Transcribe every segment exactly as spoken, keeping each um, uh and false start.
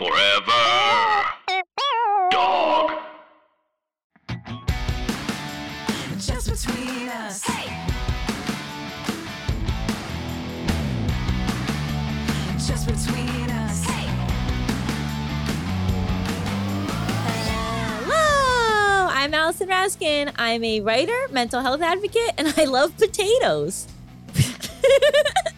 Forever Dog. Just between us. Hey. Just between us. Hey. Hello, I'm Allison Raskin. I'm a writer, mental health advocate, and I love potatoes.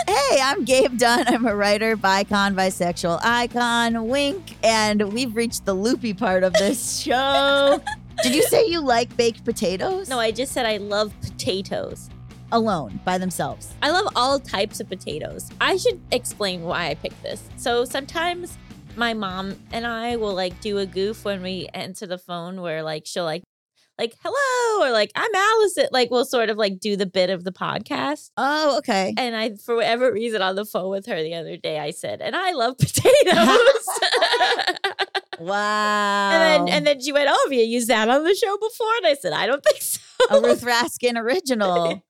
Hey, I'm Gabe Dunn. I'm a writer, bicon, bisexual icon, wink, and we've reached the loopy part of this show. Did you say you like baked potatoes? No, I just said I love potatoes. Alone, by themselves. I love all types of potatoes. I should explain why I picked this. So sometimes my mom and I will like do a goof when we answer the phone where like she'll like, like, hello, or like, I'm Allison. Like, we'll sort of like do the bit of the podcast. Oh, okay. And I, for whatever reason, on the phone with her the other day, I said, and I love potatoes. Wow. And then, and then she went, oh, have you used that on the show before? And I said, I don't think so. A Ruth Raskin original.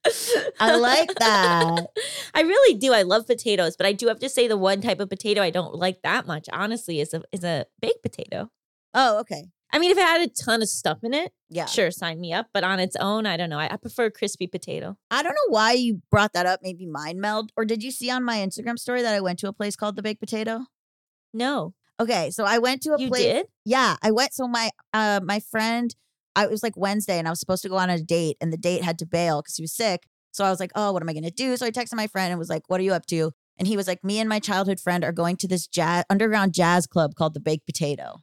I like that. I really do. I love potatoes, but I do have to say the one type of potato I don't like that much, honestly, is a is a baked potato. Oh, okay. I mean, if it had a ton of stuff in it, yeah, sure, sign me up. But on its own, I don't know. I, I prefer a crispy potato. I don't know why you brought that up. Maybe mind meld. Or did you see on my Instagram story that I went to a place called The Baked Potato? No. Okay, so I went to a you place. You did? Yeah, I went. So my uh, my friend, I, it was like Wednesday, and I was supposed to go on a date, and the date had to bail because he was sick. So I was like, oh, what am I going to do? So I texted my friend and was like, what are you up to? And he was like, me and my childhood friend are going to this jazz, underground jazz club called The Baked Potato.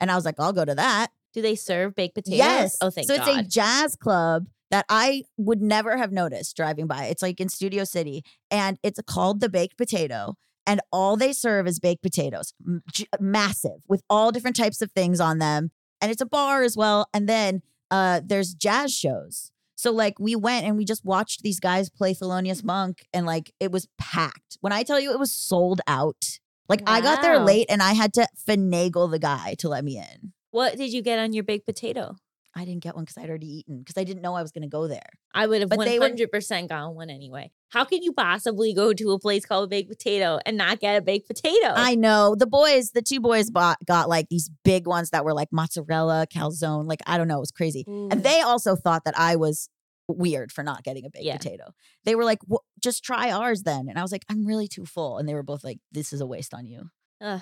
And I was like, I'll go to that. Do they serve baked potatoes? Yes. Oh, thank God. So it's God. A jazz club that I would never have noticed driving by. It's like in Studio City. And it's called The Baked Potato. And all they serve is baked potatoes. M- massive. With all different types of things on them. And it's a bar as well. And then uh, there's jazz shows. So like we went and we just watched these guys play Thelonious Monk. And like it was packed. When I tell you it was sold out. Like, wow. I got there late and I had to finagle the guy to let me in. What did you get on your baked potato? I didn't get one because I'd already eaten because I didn't know I was going to go there. I would have but one hundred percent would... gone one anyway. How can you possibly go to a place called Baked Potato and not get a baked potato? I know. The boys, the two boys bought got like these big ones that were like mozzarella, calzone. Like, I don't know. It was crazy. Mm. And they also thought that I was weird for not getting a baked yeah. potato. They were like, well, just try ours then. And I was like, I'm really too full. And they were both like, this is a waste on you. Ugh.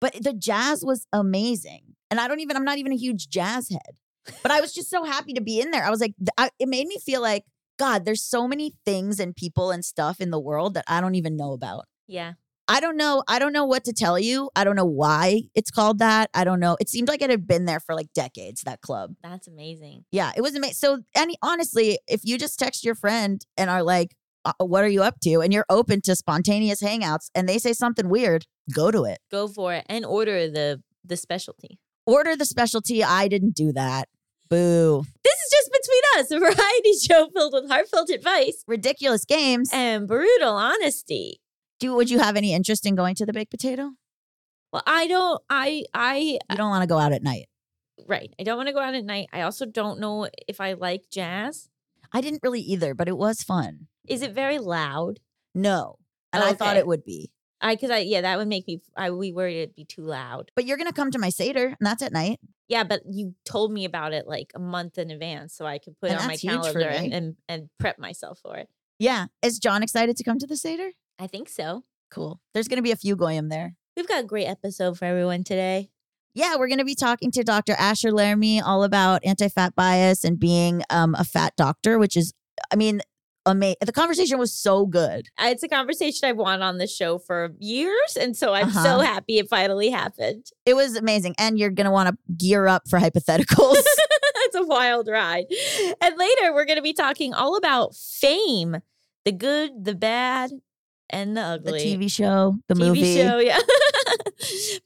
But the jazz was amazing. And I don't even, I'm not even a huge jazz head. But I was just so happy to be in there. I was like, I, it made me feel like, God, there's so many things and people and stuff in the world that I don't even know about. Yeah. I don't know. I don't know what to tell you. I don't know why it's called that. I don't know. It seemed like it had been there for like decades, that club. That's amazing. Yeah, it was amazing. So any, honestly, if you just text your friend and are like, what are you up to? And you're open to spontaneous hangouts and they say something weird, go to it. Go for it and order the the specialty. Order the specialty. I didn't do that. Boo. This is Just Between Us, a variety show filled with heartfelt advice, ridiculous games, and brutal honesty. Do, would you have any interest in going to the baked potato? Well, I don't, I, I. You don't want to go out at night. Right. I don't want to go out at night. I also don't know if I like jazz. I didn't really either, but it was fun. Is it very loud? No. And okay. I thought it would be. I, cause I, yeah, that would make me, I, we worried it'd be too loud. But you're going to come to my Seder and that's at night. Yeah, but you told me about it like a month in advance so I could put and it on my calendar and, and, and prep myself for it. Yeah. Is John excited to come to the Seder? I think so. Cool. There's going to be a few goyim there. We've got a great episode for everyone today. Yeah, we're going to be talking to Doctor Asher Larmie all about anti-fat bias and being um, a fat doctor, which is, I mean, ama- the conversation was so good. It's a conversation I've wanted on this show for years, and so I'm uh-huh. so happy it finally happened. It was amazing, and you're going to want to gear up for hypotheticals. It's a wild ride. And later, we're going to be talking all about fame, the good, the bad, and the ugly. The T V show, the T V movie. T V show, yeah.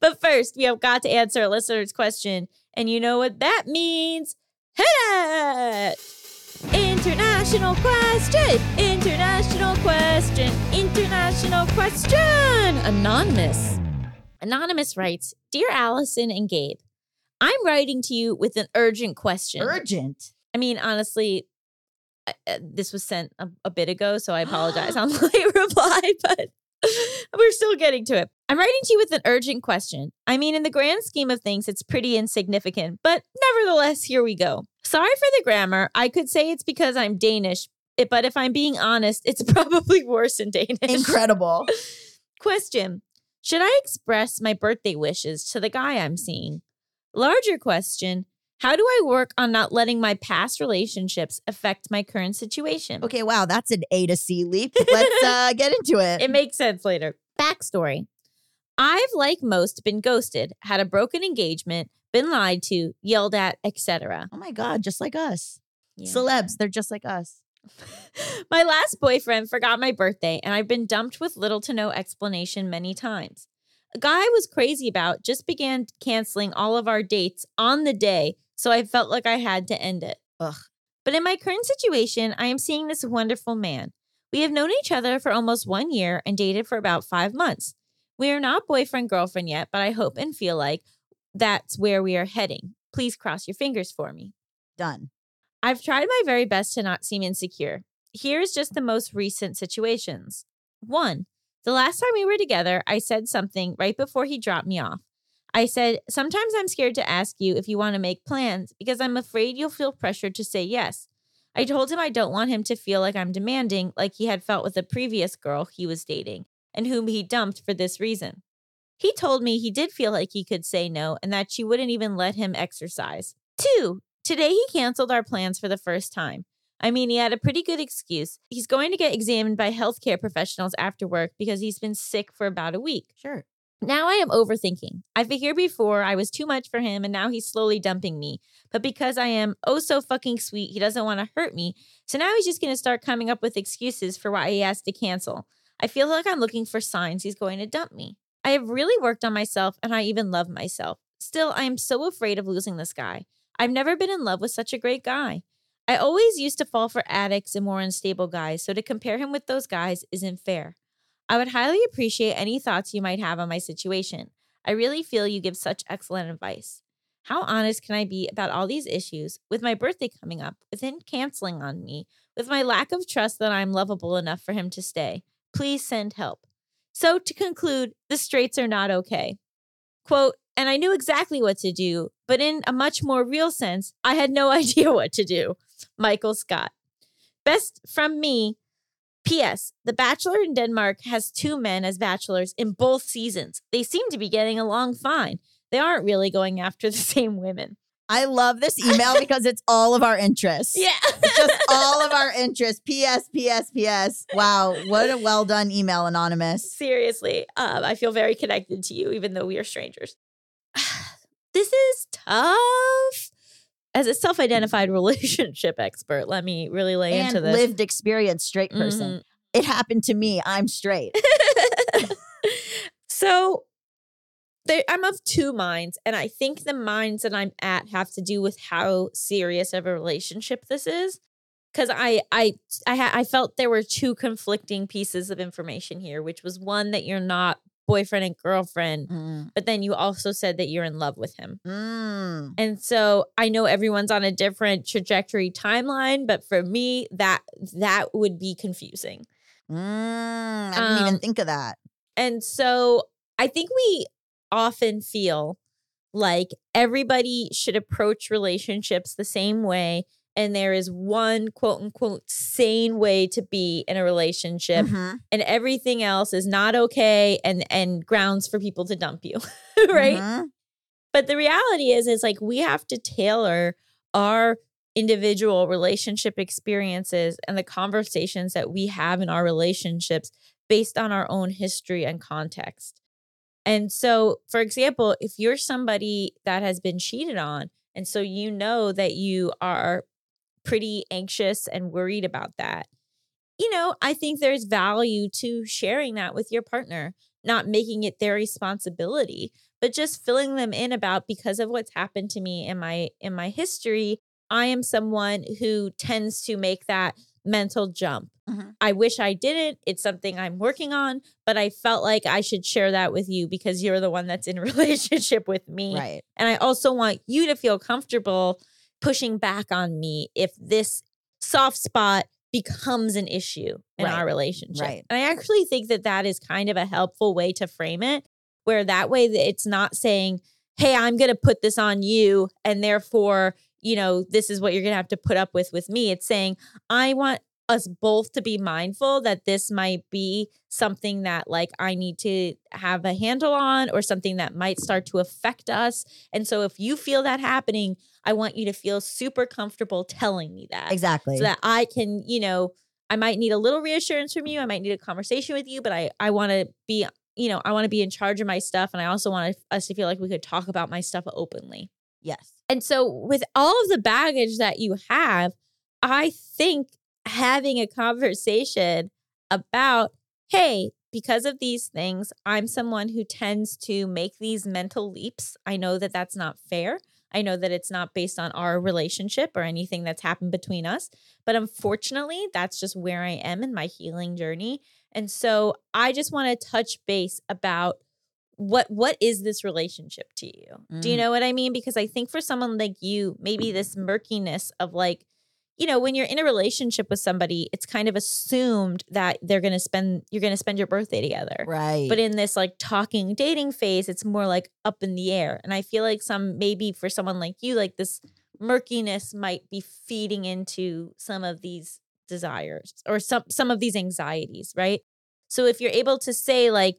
But first, we have got to answer a listener's question. And you know what that means. Hit it! International question! International question! International question! Anonymous. Anonymous writes, Dear Allison and Gabe, I'm writing to you with an urgent question. Urgent? I mean, honestly... Uh, this was sent a, a bit ago, so I apologize on the late reply, but We're still getting to it. I'm writing to you with an urgent question. I mean, in the grand scheme of things, it's pretty insignificant, but nevertheless, here we go. Sorry for the grammar. I could say it's because I'm Danish, but if I'm being honest, it's probably worse in Danish. Incredible. Question. Should I express my birthday wishes to the guy I'm seeing? Larger question. How do I work on not letting my past relationships affect my current situation? Okay, wow, that's an A to C leap. Let's uh, get into it. It makes sense later. Backstory. I've, like most, been ghosted, had a broken engagement, been lied to, yelled at, et cetera. Oh my God, just like us. Yeah. Celebs, they're just like us. My last boyfriend forgot my birthday, and I've been dumped with little to no explanation many times. A guy I was crazy about just began canceling all of our dates on the day, so I felt like I had to end it. Ugh. But in my current situation, I am seeing this wonderful man. We have known each other for almost one year and dated for about five months. We are not boyfriend-girlfriend yet, but I hope and feel like that's where we are heading. Please cross your fingers for me. Done. I've tried my very best to not seem insecure. Here's just the most recent situations. One, the last time we were together, I said something right before he dropped me off. I said, sometimes I'm scared to ask you if you want to make plans because I'm afraid you'll feel pressured to say yes. I told him I don't want him to feel like I'm demanding like he had felt with the previous girl he was dating and whom he dumped for this reason. He told me he did feel like he could say no and that she wouldn't even let him exercise. Two, today he canceled our plans for the first time. I mean, he had a pretty good excuse. He's going to get examined by healthcare professionals after work because he's been sick for about a week. Sure. Now I am overthinking. I've been here before. I was too much for him, and now he's slowly dumping me. But because I am oh so fucking sweet, he doesn't want to hurt me. So now he's just going to start coming up with excuses for why he has to cancel. I feel like I'm looking for signs he's going to dump me. I have really worked on myself, and I even love myself. Still, I am so afraid of losing this guy. I've never been in love with such a great guy. I always used to fall for addicts and more unstable guys, so to compare him with those guys isn't fair. I would highly appreciate any thoughts you might have on my situation. I really feel you give such excellent advice. How honest can I be about all these issues, with my birthday coming up, with him canceling on me, with my lack of trust that I'm lovable enough for him to stay? Please send help. So to conclude, the straits are not okay. Quote, and I knew exactly what to do, but in a much more real sense, I had no idea what to do. Michael Scott. Best from me. P S. The Bachelor in Denmark has two men as bachelors in both seasons. They seem to be getting along fine. They aren't really going after the same women. I love this email because it's all of our interests. Yeah. It's just all of our interests. P S, P S, P S. Wow. What a well done email, Anonymous. Seriously. Um, I feel very connected to you, even though we are strangers. This is tough. As a self-identified relationship expert, let me really lay and into this. And lived experience straight person. Mm-hmm. It happened to me. I'm straight. So they, I'm of two minds. And I think the minds that I'm at have to do with how serious of a relationship this is. Because I, I, I, ha- I felt there were two conflicting pieces of information here, which was one that you're not boyfriend and girlfriend, mm. but then you also said that you're in love with him. Mm. And so I know everyone's on a different trajectory timeline, but for me, that that would be confusing. Mm, I didn't um, even think of that. And so I think we often feel like everybody should approach relationships the same way. And there is one quote unquote sane way to be in a relationship, mm-hmm. and everything else is not okay and, and grounds for people to dump you. Right. Mm-hmm. But the reality is, is like we have to tailor our individual relationship experiences and the conversations that we have in our relationships based on our own history and context. And so, for example, if you're somebody that has been cheated on, and so you know that you are pretty anxious and worried about that. You know, I think there's value to sharing that with your partner, not making it their responsibility, but just filling them in about because of what's happened to me in my in my history, I am someone who tends to make that mental jump. Mm-hmm. I wish I didn't. It's something I'm working on, but I felt like I should share that with you because you're the one that's in a relationship with me. Right. And I also want you to feel comfortable pushing back on me if this soft spot becomes an issue in right. our relationship. Right. And I actually think that that is kind of a helpful way to frame it, where that way it's not saying, hey, I'm going to put this on you, and therefore, you know, this is what you're going to have to put up with with me. It's saying, I want us both to be mindful that this might be something that, like, I need to have a handle on, or something that might start to affect us. And so if you feel that happening, I want you to feel super comfortable telling me that. Exactly. So that I can, you know, I might need a little reassurance from you. I might need a conversation with you, but I, I want to be, you know, I want to be in charge of my stuff. And I also want us to feel like we could talk about my stuff openly. Yes. And so with all of the baggage that you have, I think having a conversation about, hey, because of these things, I'm someone who tends to make these mental leaps. I know that that's not fair. I know that it's not based on our relationship or anything that's happened between us. But unfortunately, that's just where I am in my healing journey. And so I just want to touch base about what what is this relationship to you? Mm. Do you know what I mean? Because I think for someone like you, maybe this murkiness of, like, you know, when you're in a relationship with somebody, it's kind of assumed that they're going to spend, you're going to spend your birthday together. Right. But in this, like, talking, dating phase, it's more like up in the air. And I feel like some, maybe for someone like you, like, this murkiness might be feeding into some of these desires or some, some of these anxieties. Right. So if you're able to say, like,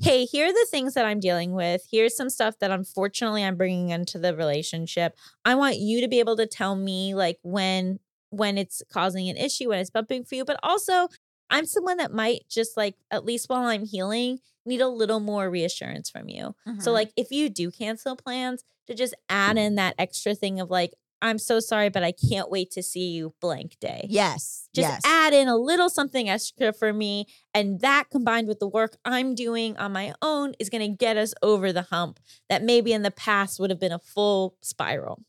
hey, here are the things that I'm dealing with. Here's some stuff that unfortunately I'm bringing into the relationship. I want you to be able to tell me, like, when, when it's causing an issue, when it's bumping for you. But also, I'm someone that might just, like, at least while I'm healing, need a little more reassurance from you. Mm-hmm. So, like, if you do cancel plans, to just add in that extra thing of, like, I'm so sorry, but I can't wait to see you blank day. Yes. Just yes. add in a little something extra for me. And that, combined with the work I'm doing on my own, is going to get us over the hump that maybe in the past would have been a full spiral.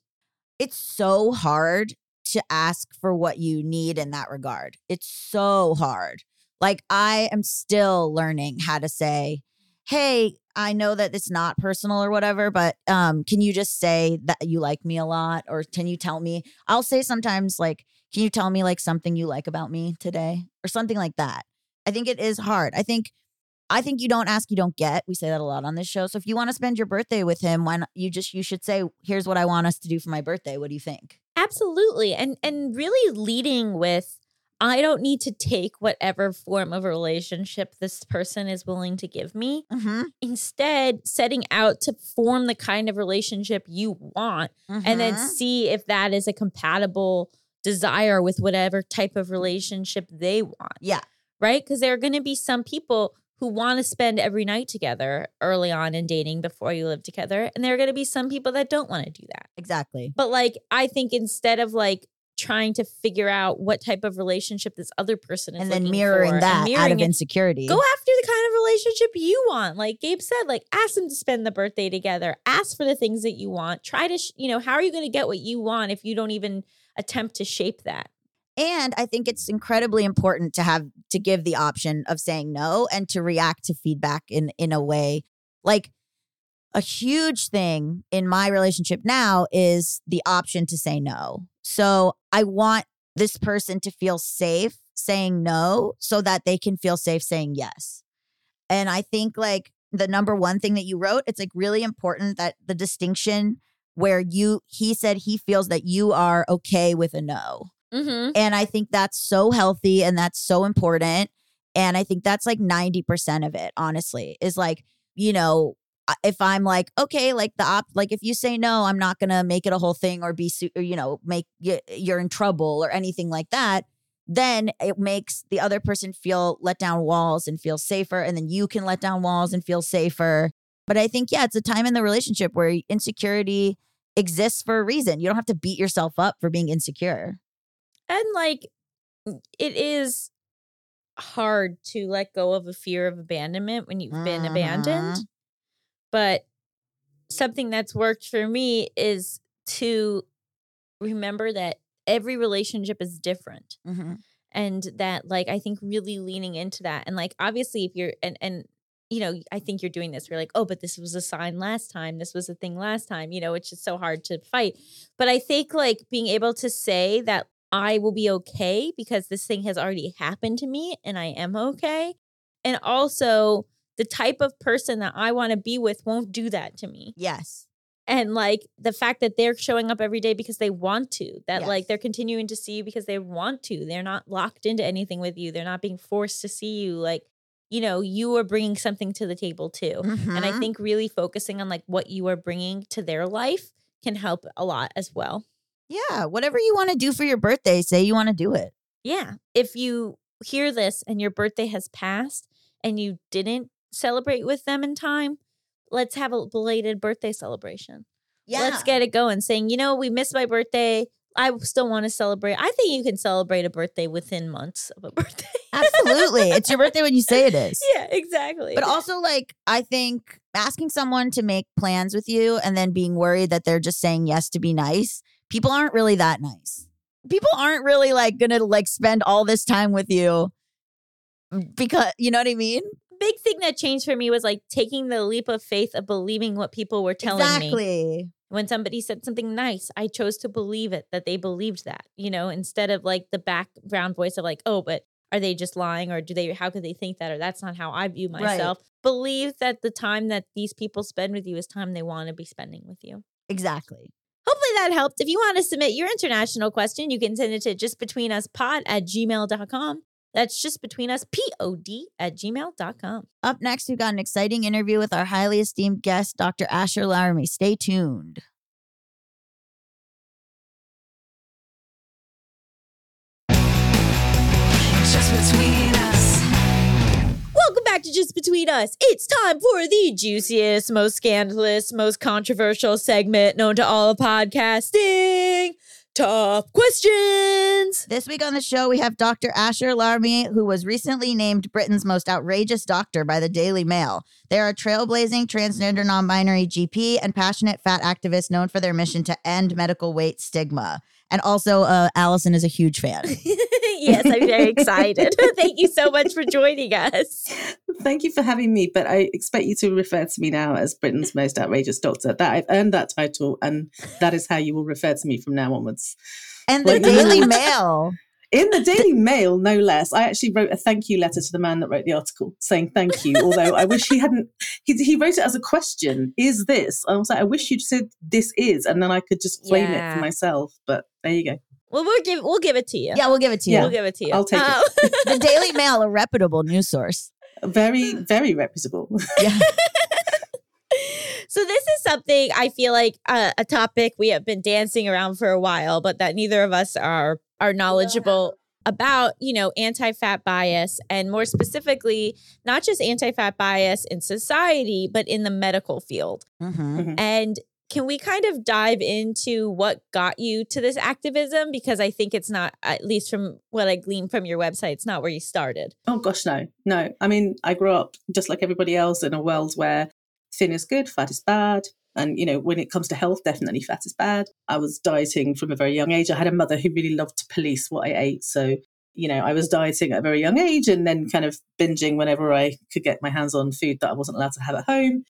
It's so hard to ask for what you need in that regard. It's so hard. Like, I am still learning how to say, hey, I know that it's not personal or whatever, but um, can you just say that you like me a lot? Or can you tell me? I'll say sometimes, like, can you tell me, like, something you like about me today? Or something like that. I think it is hard. I think I think you don't ask, you don't get. We say that a lot on this show. So if you want to spend your birthday with him, why not, you just you should say, here's what I want us to do for my birthday. What do you think? Absolutely. And and really leading with, I don't need to take whatever form of a relationship this person is willing to give me. Mm-hmm. Instead, setting out to form the kind of relationship you want, mm-hmm. and then see if that is a compatible desire with whatever type of relationship they want. Yeah. Right? Because there are going to be some people who want to spend every night together early on in dating before you live together. And there are going to be some people that don't want to do that. Exactly. But, like, I think instead of, like, trying to figure out what type of relationship this other person is and then mirroring for, that mirroring out of insecurity, go after the kind of relationship you want. Like Gabe said, like, ask them to spend the birthday together. Ask for the things that you want. Try to, sh- you know, how are you going to get what you want if you don't even attempt to shape that? And I think it's incredibly important to have, to give the option of saying no and to react to feedback in, in a way. Like, a huge thing in my relationship now is the option to say no. So I want this person to feel safe saying no so that they can feel safe saying yes. And I think, like, the number one thing that you wrote, it's, like, really important that the distinction where you, he said he feels that you are okay with a no. Mm-hmm. And I think that's so healthy and that's so important. And I think that's, like, ninety percent of it, honestly, is, like, you know, if I'm like, okay, like the op, like if you say no, I'm not going to make it a whole thing or be, su- or, you know, make y- you're in trouble or anything like that, then it makes the other person feel, let down walls and feel safer. And then you can let down walls and feel safer. But I think, yeah, it's a time in the relationship where insecurity exists for a reason. You don't have to beat yourself up for being insecure. And, like, it is hard to let go of a fear of abandonment when you've been mm-hmm. abandoned. But something that's worked for me is to remember that every relationship is different. Mm-hmm. And that, like, I think really leaning into that. And, like, obviously if you're, and, and, you know, I think you're doing this. We're like, oh, but this was a sign last time. This was a thing last time, you know, which is so hard to fight. But I think, like, being able to say that, I will be okay because this thing has already happened to me and I am okay. And also the type of person that I want to be with won't do that to me. Yes. And like the fact that they're showing up every day because they want to, that yes. like they're continuing to see you because they want to, they're not locked into anything with you. They're not being forced to see you. Like, you know, you are bringing something to the table too. Mm-hmm. And I think really focusing on like what you are bringing to their life can help a lot as well. Yeah. Whatever you want to do for your birthday, say you want to do it. Yeah. If you hear this and your birthday has passed and you didn't celebrate with them in time, let's have a belated birthday celebration. Yeah. Let's get it going. Saying, you know, we missed my birthday. I still want to celebrate. I think you can celebrate a birthday within months of a birthday. Absolutely. It's your birthday when you say it is. Yeah, exactly. But also, like, I think asking someone to make plans with you and then being worried that they're just saying yes to be nice. People aren't really that nice. People aren't really, like, going to, like, spend all this time with you because, you know what I mean? Big thing that changed for me was, like, taking the leap of faith of believing what people were telling exactly. me. Exactly. When somebody said something nice, I chose to believe it, that they believed that, you know, instead of like the background voice of like, oh, but are they just lying or do they, how could they think that? Or that's not how I view myself. Right. Believe that the time that these people spend with you is time they want to be spending with you. Exactly. Hopefully that helped. If you want to submit your international question, you can send it to justbetweenuspod at gmail dot com. That's just between us, P O D at gmail dot com. Up next, we've got an exciting interview with our highly esteemed guest, Doctor Asher Larmie. Stay tuned. Just between us. Welcome back to Just Between Us. It's time for the juiciest, most scandalous, most controversial segment known to all of podcasting. Tough questions. This week on the show, we have Doctor Asher Larmie, who was recently named Britain's most outrageous doctor by the Daily Mail. They're a trailblazing transgender non-binary G P and passionate fat activist known for their mission to end medical weight stigma. And also, uh, Allison is a huge fan. Yes, I'm very excited. Thank you so much for joining us. Thank you for having me. But I expect you to refer to me now as Britain's most outrageous doctor. That I've earned that title, and that is how you will refer to me from now onwards. And the Daily Mail. In the Daily Mail, no less. I actually wrote a thank you letter to the man that wrote the article saying thank you. Although I wish he hadn't, he, he wrote it as a question. Is this? I was like, I wish you'd said this is, and then I could just claim yeah. it for myself. But there you go. Well, we'll give, we'll give it to you. Yeah, we'll give it to you. Yeah, we'll give it to you. I'll take oh. it. The Daily Mail, a reputable news source. Very, very reputable. Yeah. So this is something I feel like uh, a topic we have been dancing around for a while, but that neither of us are are knowledgeable about, you know, anti-fat bias, and more specifically, not just anti-fat bias in society, but in the medical field. Mm-hmm. Mm-hmm. And can we kind of dive into what got you to this activism? Because I think it's not, at least from what I gleaned from your website, it's not where you started. Oh, gosh, no, no. I mean, I grew up just like everybody else in a world where thin is good, fat is bad. And, you know, when it comes to health, definitely fat is bad. I was dieting from a very young age. I had a mother who really loved to police what I ate. So, you know, I was dieting at a very young age and then kind of binging whenever I could get my hands on food that I wasn't allowed to have at home.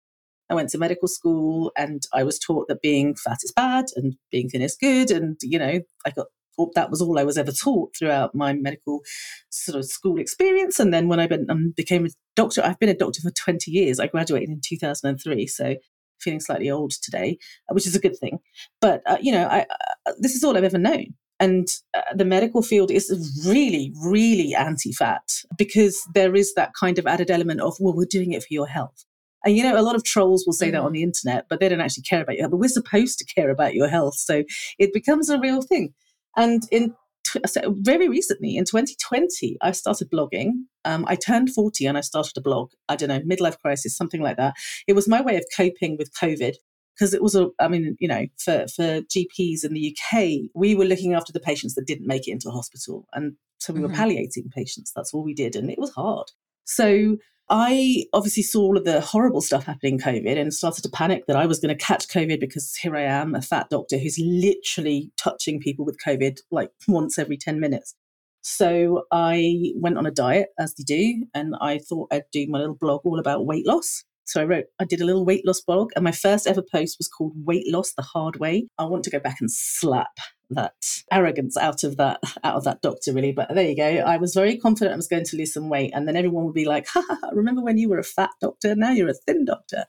I went to medical school and I was taught that being fat is bad and being thin is good. And, you know, I got that was all I was ever taught throughout my medical sort of school experience. And then when I been, um, became a doctor, I've been a doctor for twenty years. I graduated in two thousand three. So feeling slightly old today, which is a good thing. But, uh, you know, I, uh, this is all I've ever known. And uh, the medical field is really, really anti-fat because there is that kind of added element of, well, we're doing it for your health. And, you know, a lot of trolls will say that on the internet, but they don't actually care about your health. But we're supposed to care about your health. So it becomes a real thing. And in t- so very recently, in twenty twenty, I started blogging. Um, I turned forty and I started a blog. I don't know, midlife crisis, something like that. It was my way of coping with COVID because it was, a, I mean, you know, for, for G Ps in the U K, we were looking after the patients that didn't make it into hospital. And so we mm-hmm. were palliating patients. That's all we did. And it was hard. So I obviously saw all of the horrible stuff happening in COVID and started to panic that I was going to catch COVID because here I am, a fat doctor who's literally touching people with COVID like once every ten minutes. So I went on a diet, as they do, and I thought I'd do my little blog all about weight loss. So I wrote, I did a little weight loss blog, and my first ever post was called Weight Loss the Hard Way. I want to go back and slap that arrogance out of that out of that doctor, really. But there you go. I was very confident I was going to lose some weight, and then everyone would be like, "Ha ha! Remember when you were a fat doctor? Now you're a thin doctor."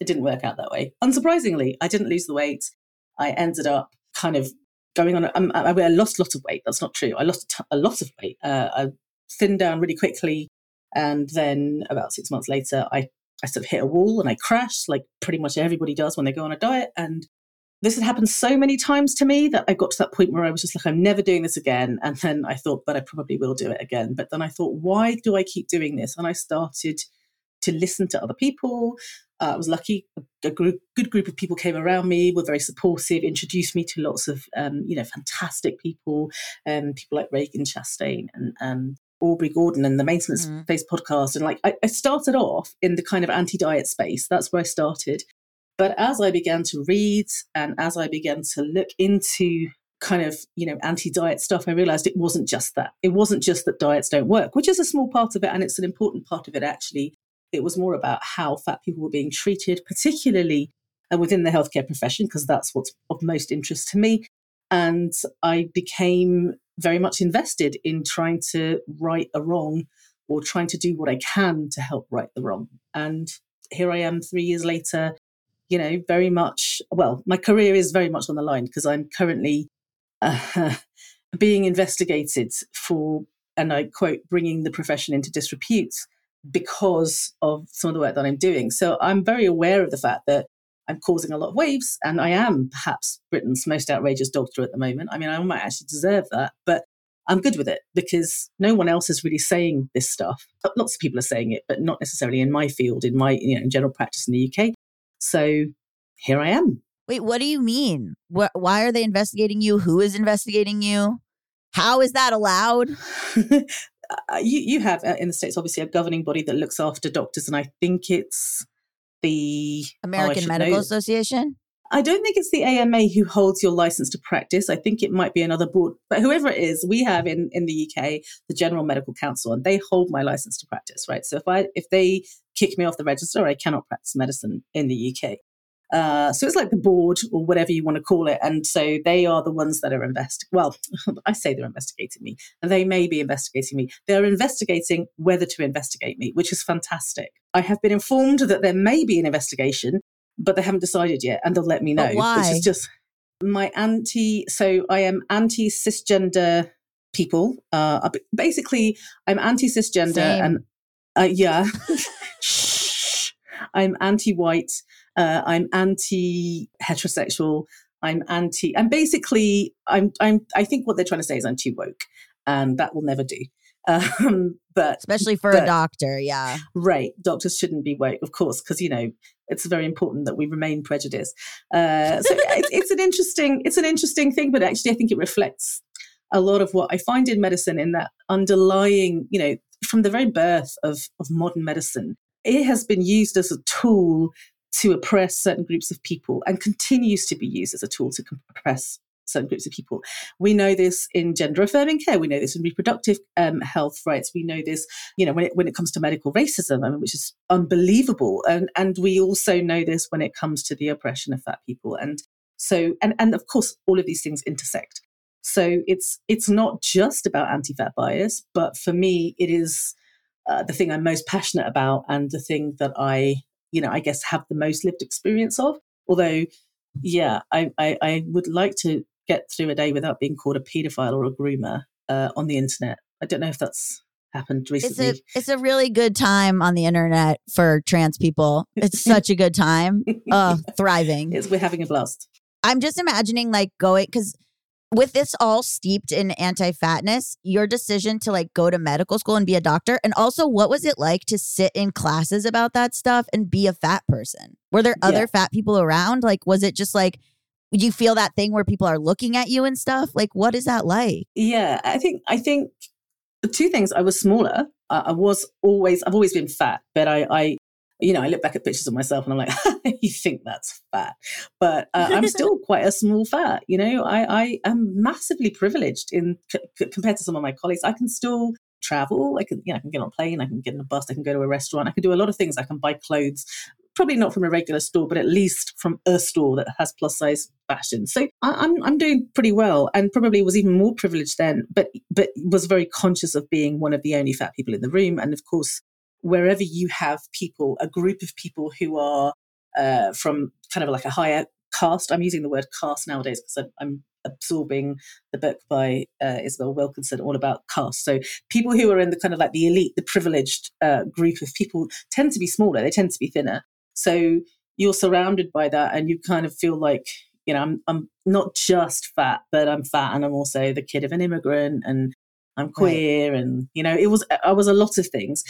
It didn't work out that way. Unsurprisingly, I didn't lose the weight. I ended up kind of going on. Um, I lost a lot of weight. That's not true. I lost a, t- a lot of weight. Uh, I thinned down really quickly. And then about six months later, I, I sort of hit a wall and I crashed, like pretty much everybody does when they go on a diet. And this had happened so many times to me that I got to that point where I was just like, I'm never doing this again. And then I thought, but I probably will do it again. But then I thought, why do I keep doing this? And I started to listen to other people. Uh, I was lucky. A group, good group of people came around me, were very supportive, introduced me to lots of, um, you know, fantastic people, um, people like Reagan Chastain and um, Aubrey Gordon and the Maintenance mm. Phase podcast. And like, I, I started off in the kind of anti-diet space. That's where I started. But as I began to read and as I began to look into kind of, you know, anti-diet stuff, I realized it wasn't just that. It wasn't just that diets don't work, which is a small part of it. And it's an important part of it, actually. It was more about how fat people were being treated, particularly within the healthcare profession, because that's what's of most interest to me. And I became very much invested in trying to right a wrong, or trying to do what I can to help right the wrong. And here I am three years later, you know, very much, well, my career is very much on the line because I'm currently uh, being investigated for, and I quote, bringing the profession into disrepute, because of some of the work that I'm doing. So I'm very aware of the fact that I'm causing a lot of waves, and I am perhaps Britain's most outrageous doctor at the moment. I mean, I might actually deserve that, but I'm good with it because no one else is really saying this stuff. Lots of people are saying it, but not necessarily in my field, in my, you know, in general practice in the U K. So here I am. Wait, what do you mean? What, why are they investigating you? Who is investigating you? How is that allowed? Uh, you, you have uh, in the States, obviously, a governing body that looks after doctors. And I think it's the American oh, Medical know. Association. I don't think it's the A M A who holds your license to practice. I think it might be another board. But whoever it is, we have in, in the U K, the General Medical Council, and they hold my license to practice, right? So if I if they kick me off the register, I cannot practice medicine in the U K. Uh, so it's like the board or whatever you want to call it. And so they are the ones that are investigating. Well, I say they're investigating me, and they may be investigating me. They're investigating whether to investigate me, which is fantastic. I have been informed that there may be an investigation, but they haven't decided yet. And they'll let me know, which is just my anti. So I am anti cisgender people. Uh, basically, I'm anti cisgender. Same. And uh, yeah, I'm anti white. Uh, I'm anti-heterosexual. I'm anti. I'm basically. I'm. I'm. I think what they're trying to say is I'm too woke, and that will never do. Um, but especially for but, a doctor, yeah, right. Doctors shouldn't be woke, of course, because you know it's very important that we remain prejudiced. Uh, so it's, it's an interesting. It's an interesting thing, but actually, I think it reflects a lot of what I find in medicine, in that underlying, you know, from the very birth of of modern medicine, it has been used as a tool to oppress certain groups of people, and continues to be used as a tool to oppress certain groups of people. We know this in gender-affirming care. We know this in reproductive um, health rights. We know this, you know, when it, when it comes to medical racism, I mean, which is unbelievable. And and we also know this when it comes to the oppression of fat people. And so, and and of course, all of these things intersect. So it's it's not just about anti-fat bias, but for me, it is uh, the thing I'm most passionate about, and the thing that I, you know, I guess have the most lived experience of. Although, yeah, I, I, I would like to get through a day without being called a pedophile or a groomer uh, on the internet. I don't know if that's happened recently. It's a, it's a really good time on the internet for trans people. It's such a good time. Oh, thriving. It's, we're having a blast. I'm just imagining like going, because with this all steeped in anti-fatness, your decision to like go to medical school and be a doctor, and also what was it like to sit in classes about that stuff and be a fat person? Were there other yeah. fat people around? Like, was it just like, you feel that thing where people are looking at you and stuff? Like, what is that like? Yeah, I think, I think two things. I was smaller. I, I was always, I've always been fat, but I, I, you know, I look back at pictures of myself and I'm like, you think that's fat. But uh, I'm still quite a small fat. You know, I, I am massively privileged in c- compared to some of my colleagues. I can still travel. I can, you know, I can get on a plane. I can get on a bus. I can go to a restaurant. I can do a lot of things. I can buy clothes, probably not from a regular store, but at least from a store that has plus size fashion. So I, I'm I'm doing pretty well, and probably was even more privileged then, but but was very conscious of being one of the only fat people in the room. And of course, wherever you have people, a group of people who are uh, from kind of like a higher caste, I'm using the word caste nowadays because I'm, I'm absorbing the book by uh, Isabel Wilkerson all about caste. So people who are in the kind of like the elite, the privileged uh, group of people tend to be smaller, they tend to be thinner. So you're surrounded by that and you kind of feel like, you know, I'm I'm not just fat, but I'm fat and I'm also the kid of an immigrant and I'm queer. Right. And, you know, it was, I was a lot of things,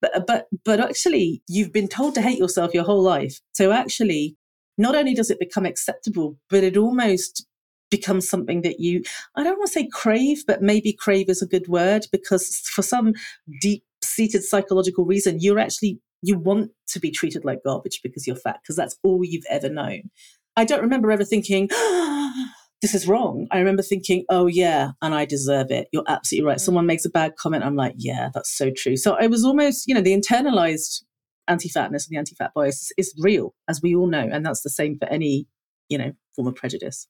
but, but, but actually you've been told to hate yourself your whole life. So actually, not only does it become acceptable, but it almost becomes something that you, I don't want to say crave, but maybe crave is a good word, because for some deep-seated psychological reason, you're actually, you want to be treated like garbage because you're fat, because that's all you've ever known. I don't remember ever thinking, oh, this is wrong. I remember thinking, oh yeah, and I deserve it. You're absolutely right. Mm-hmm. Someone makes a bad comment, I'm like, yeah, that's so true. So I was almost, you know, the internalized anti-fatness and the anti-fat bias is real, as we all know. And that's the same for any, you know, form of prejudice.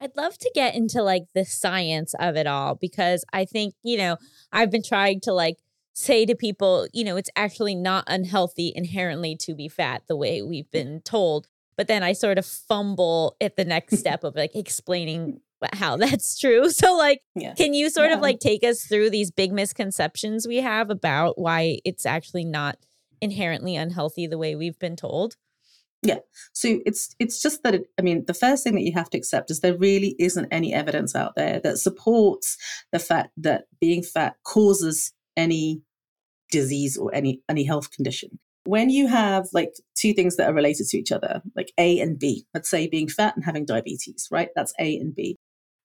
I'd love to get into like the science of it all, because I think, you know, I've been trying to like say to people, you know, it's actually not unhealthy inherently to be fat the way we've been told. But then I sort of fumble at the next step of like explaining how that's true. So like, yeah. can you sort yeah. of like take us through these big misconceptions we have about why it's actually not inherently unhealthy the way we've been told? Yeah. So it's it's just that, it, I mean, the first thing that you have to accept is there really isn't any evidence out there that supports the fact that being fat causes any disease or any any health condition. When you have like two things that are related to each other, like A and B, let's say being fat and having diabetes, right? That's A and B.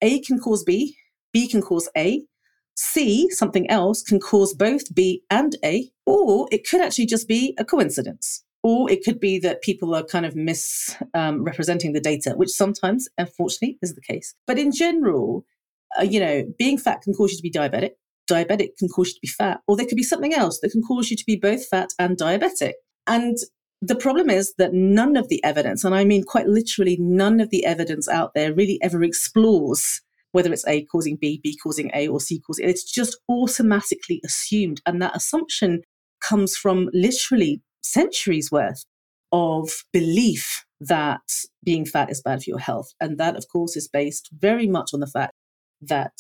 A can cause B, B can cause A, C, something else, can cause both B and A, or it could actually just be a coincidence. Or it could be that people are kind of misrepresenting um, the data, which sometimes, unfortunately, is the case. But in general, uh, you know, being fat can cause you to be diabetic. Diabetic can cause you to be fat. Or there could be something else that can cause you to be both fat and diabetic. And the problem is that none of the evidence, and I mean quite literally none of the evidence out there really ever explores whether it's A causing B, B causing A, or C causing A. It's just automatically assumed. And that assumption comes from literally centuries worth of belief that being fat is bad for your health. And that, of course, is based very much on the fact that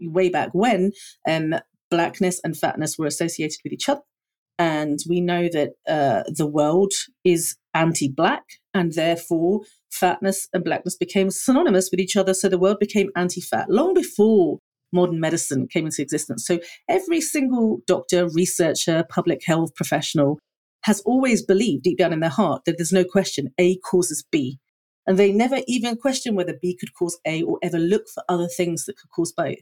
way back when um, blackness and fatness were associated with each other. And we know that uh, the world is anti-black, and therefore fatness and blackness became synonymous with each other. So the world became anti-fat long before modern medicine came into existence. So every single doctor, researcher, public health professional has always believed deep down in their heart that there's no question A causes B. And they never even question whether B could cause A or ever look for other things that could cause both.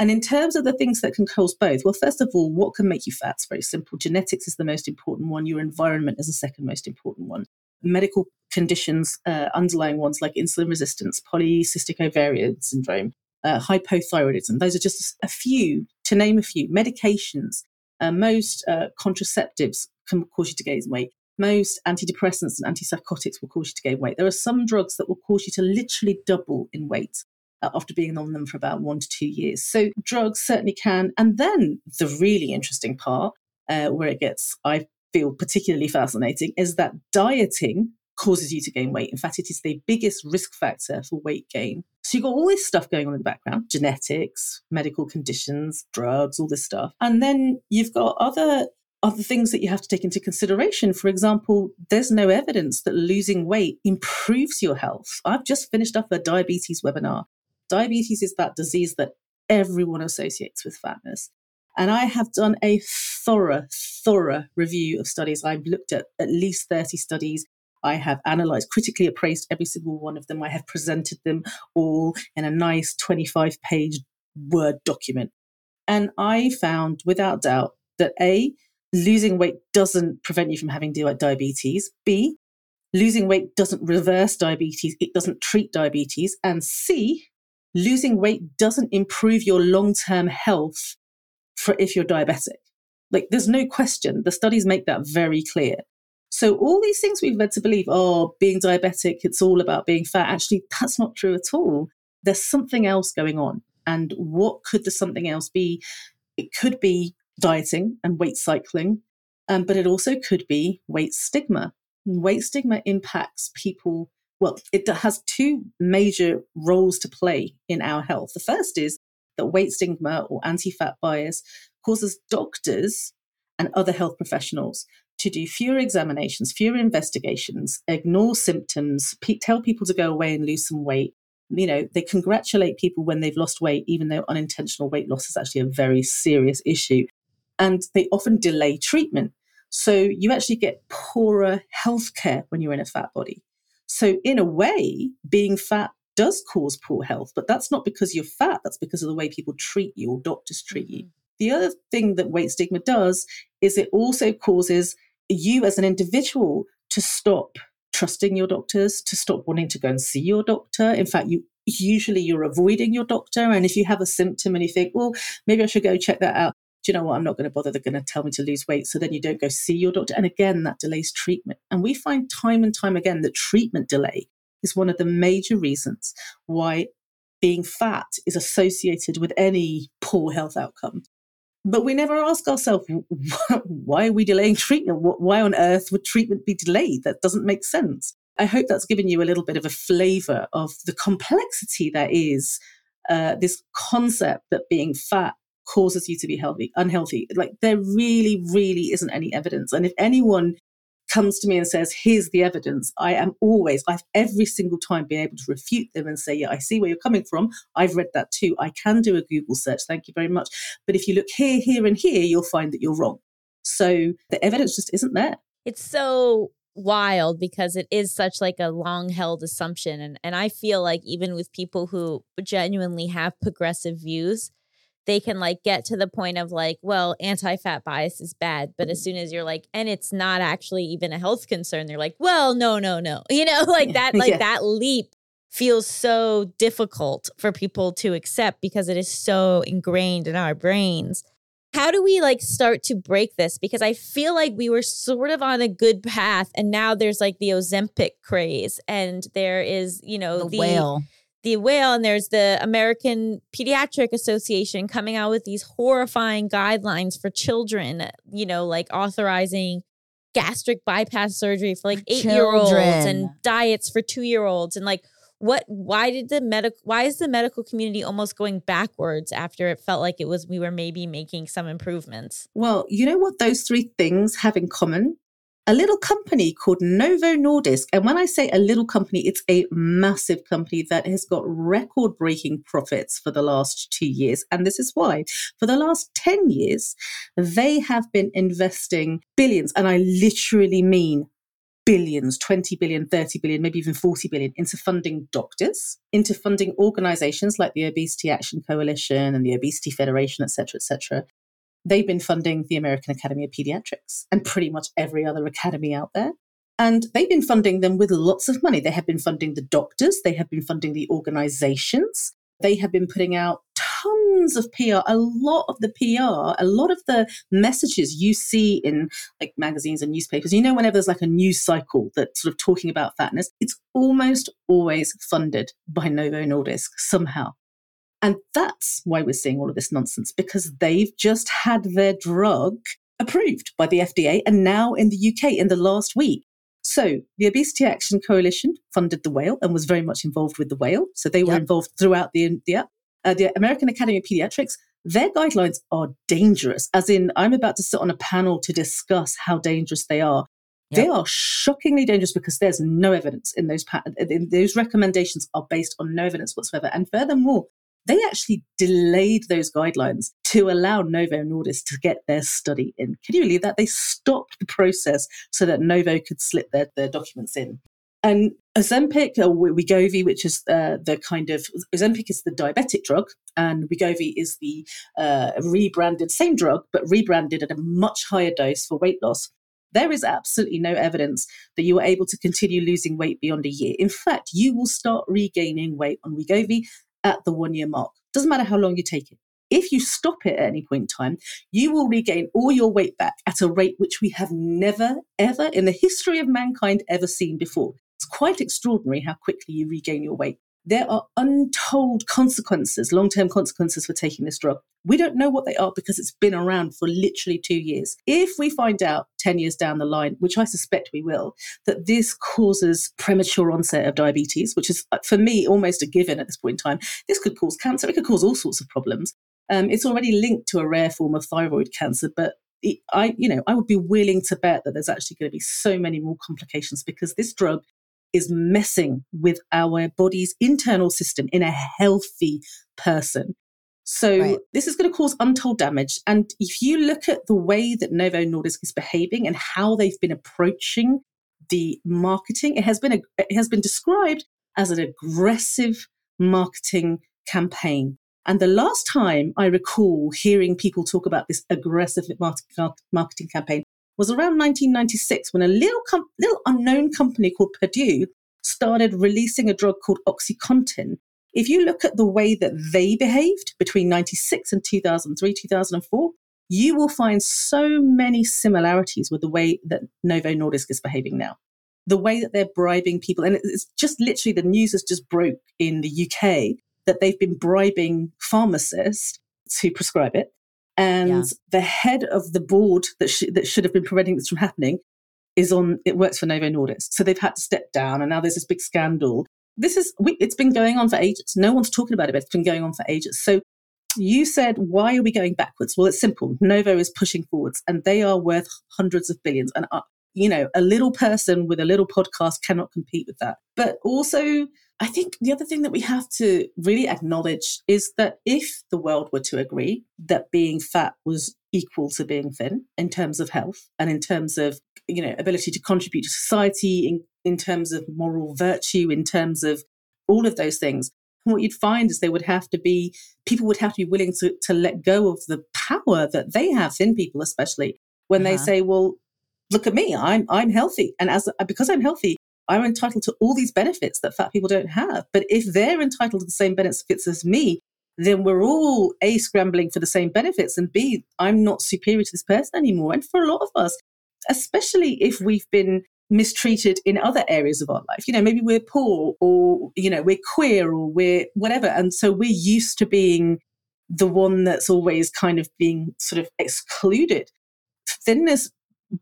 And in terms of the things that can cause both, well, first of all, what can make you fat? It's very simple. Genetics is the most important one. Your environment is the second most important one. Medical conditions, uh, underlying ones like insulin resistance, polycystic ovarian syndrome, uh, hypothyroidism. Those are just a few, to name a few. Medications, uh, most uh, contraceptives can cause you to gain weight. Most antidepressants and antipsychotics will cause you to gain weight. There are some drugs that will cause you to literally double in weight uh, after being on them for about one to two years. So drugs certainly can. And then the really interesting part uh, where it gets, I feel, particularly fascinating is that dieting causes you to gain weight. In fact, it is the biggest risk factor for weight gain. So you've got all this stuff going on in the background, genetics, medical conditions, drugs, all this stuff. And then you've got other are the things that you have to take into consideration. For example, there's no evidence that losing weight improves your health. I've just finished up a diabetes webinar. Diabetes is that disease that everyone associates with fatness. And I have done a thorough, thorough review of studies. I've looked at at least thirty studies. I have analysed, critically appraised every single one of them. I have presented them all in a nice twenty-five page Word document. And I found, without doubt, that A, losing weight doesn't prevent you from having diabetes. B, losing weight doesn't reverse diabetes. It doesn't treat diabetes. And C, losing weight doesn't improve your long-term health for if you're diabetic. Like, there's no question. The studies make that very clear. So all these things we've led to believe, oh, being diabetic, it's all about being fat. Actually, that's not true at all. There's something else going on. And what could the something else be? It could be dieting and weight cycling, um, but it also could be weight stigma. Weight stigma impacts people. Well, it has two major roles to play in our health. The first is that weight stigma or anti-fat bias causes doctors and other health professionals to do fewer examinations, fewer investigations, ignore symptoms, pe- tell people to go away and lose some weight. You know, they congratulate people when they've lost weight, even though unintentional weight loss is actually a very serious issue. And they often delay treatment. So you actually get poorer healthcare when you're in a fat body. So in a way, being fat does cause poor health, but that's not because you're fat. That's because of the way people treat you or doctors treat you. The other thing that weight stigma does is it also causes you as an individual to stop trusting your doctors, to stop wanting to go and see your doctor. In fact, you usually you're avoiding your doctor. And if you have a symptom and you think, well, maybe I should go check that out. Do you know what? I'm not going to bother. They're going to tell me to lose weight. So then you don't go see your doctor. And again, that delays treatment. And we find time and time again that treatment delay is one of the major reasons why being fat is associated with any poor health outcome. But we never ask ourselves, why are we delaying treatment? Why on earth would treatment be delayed? That doesn't make sense. I hope that's given you a little bit of a flavour of the complexity that is uh, this concept that being fat causes you to be healthy, unhealthy. Like there really, really isn't any evidence. And if anyone comes to me and says, here's the evidence, I am always, I've every single time been able to refute them and say, yeah, I see where you're coming from. I've read that too. I can do a Google search. Thank you very much. But if you look here, here, and here, you'll find that you're wrong. So the evidence just isn't there. It's so wild because it is such like a long held assumption. And, and I feel like even with people who genuinely have progressive views, they can like get to the point of like, well, anti-fat bias is bad. But as soon as you're like, and it's not actually even a health concern, they're like, well, no, no, no. You know, like that, like yeah. that leap feels so difficult for people to accept because it is so ingrained in our brains. How do we like start to break this? Because I feel like we were sort of on a good path and now there's like the Ozempic craze and there is, you know, the, the whale. The whale, and there's the American Pediatric Association coming out with these horrifying guidelines for children, you know, like authorizing gastric bypass surgery for like eight year olds and diets for two year olds. And like, what, why did the medical, why is the medical community almost going backwards after it felt like it was, we were maybe making some improvements? Well, you know what those three things have in common? A little company called Novo Nordisk. And when I say a little company, it's a massive company that has got record-breaking profits for the last two years. And this is why. For the last ten years, they have been investing billions, and I literally mean billions, twenty billion, thirty billion, maybe even forty billion, into funding doctors, into funding organizations like the Obesity Action Coalition and the Obesity Federation, et cetera, et cetera. They've been funding the American Academy of Pediatrics and pretty much every other academy out there. And they've been funding them with lots of money. They have been funding the doctors. They have been funding the organizations. They have been putting out tons of P R. A lot of the P R, a lot of the messages you see in like magazines and newspapers, you know, whenever there's like a news cycle that's sort of talking about fatness, it's almost always funded by Novo Nordisk somehow. And that's why we're seeing all of this nonsense, because they've just had their drug approved by the F D A and now in the U K in the last week. So the Obesity Action Coalition funded the whale and was very much involved with the whale. So they were yep. involved throughout the, the, uh, the American Academy of Pediatrics. Their guidelines are dangerous, as in I'm about to sit on a panel to discuss how dangerous they are. Yep. They are shockingly dangerous because there's no evidence in those pa- in those recommendations are based on no evidence whatsoever. And furthermore, they actually delayed those guidelines to allow Novo Nordisk to get their study in. Can you believe that? They stopped the process so that Novo could slip their, their documents in. And Ozempic, or Wegovy, which is uh, the kind of, Ozempic is the diabetic drug, and Wegovy is the uh, rebranded, same drug, but rebranded at a much higher dose for weight loss. There is absolutely no evidence that you are able to continue losing weight beyond a year. In fact, you will start regaining weight on Wegovy at the one-year mark. Doesn't matter how long you take it. If you stop it at any point in time, you will regain all your weight back at a rate which we have never, ever in the history of mankind ever seen before. It's quite extraordinary how quickly you regain your weight. There are untold consequences, long-term consequences for taking this drug. We don't know what they are because it's been around for literally two years. If we find out ten years down the line, which I suspect we will, that this causes premature onset of diabetes, which is, for me, almost a given at this point in time, this could cause cancer. It could cause all sorts of problems. Um, it's already linked to a rare form of thyroid cancer, but it, I, you know, I would be willing to bet that there's actually going to be so many more complications because this drug is messing with our body's internal system in a healthy person. So right. This is going to cause untold damage. And if you look at the way that Novo Nordisk is behaving and how they've been approaching the marketing, it has been a, it has been described as an aggressive marketing campaign. And the last time I recall hearing people talk about this aggressive marketing campaign was around nineteen ninety-six when a little com- little unknown company called Purdue started releasing a drug called OxyContin. If you look at the way that they behaved between ninety-six and two thousand three, two thousand four, you will find so many similarities with the way that Novo Nordisk is behaving now. The way that they're bribing people, and it's just literally the news has just broke in the U K that they've been bribing pharmacists to prescribe it. And yeah. the head of the board that sh- that should have been preventing this from happening is on, it works for Novo Nordisk. So they've had to step down and now there's this big scandal. This is, we, it's been going on for ages. No one's talking about it, but it's been going on for ages. So you said, why are we going backwards? Well, it's simple. Novo is pushing forwards and they are worth hundreds of billions. And, uh, you know, a little person with a little podcast cannot compete with that. But also, I think the other thing that we have to really acknowledge is that if the world were to agree that being fat was equal to being thin in terms of health and in terms of, you know, ability to contribute to society, in, in terms of moral virtue, in terms of all of those things, what you'd find is they would have to be, people would have to be willing to, to let go of the power that they have, thin people especially, when uh-huh. they say, well, look at me, I'm I'm healthy. And as because I'm healthy, I'm entitled to all these benefits that fat people don't have. But if they're entitled to the same benefits as me, then we're all A, scrambling for the same benefits, and B, I'm not superior to this person anymore. And for a lot of us, especially if we've been mistreated in other areas of our life, you know, maybe we're poor or, you know, we're queer or we're whatever. And so we're used to being the one that's always kind of being sort of excluded. Thinness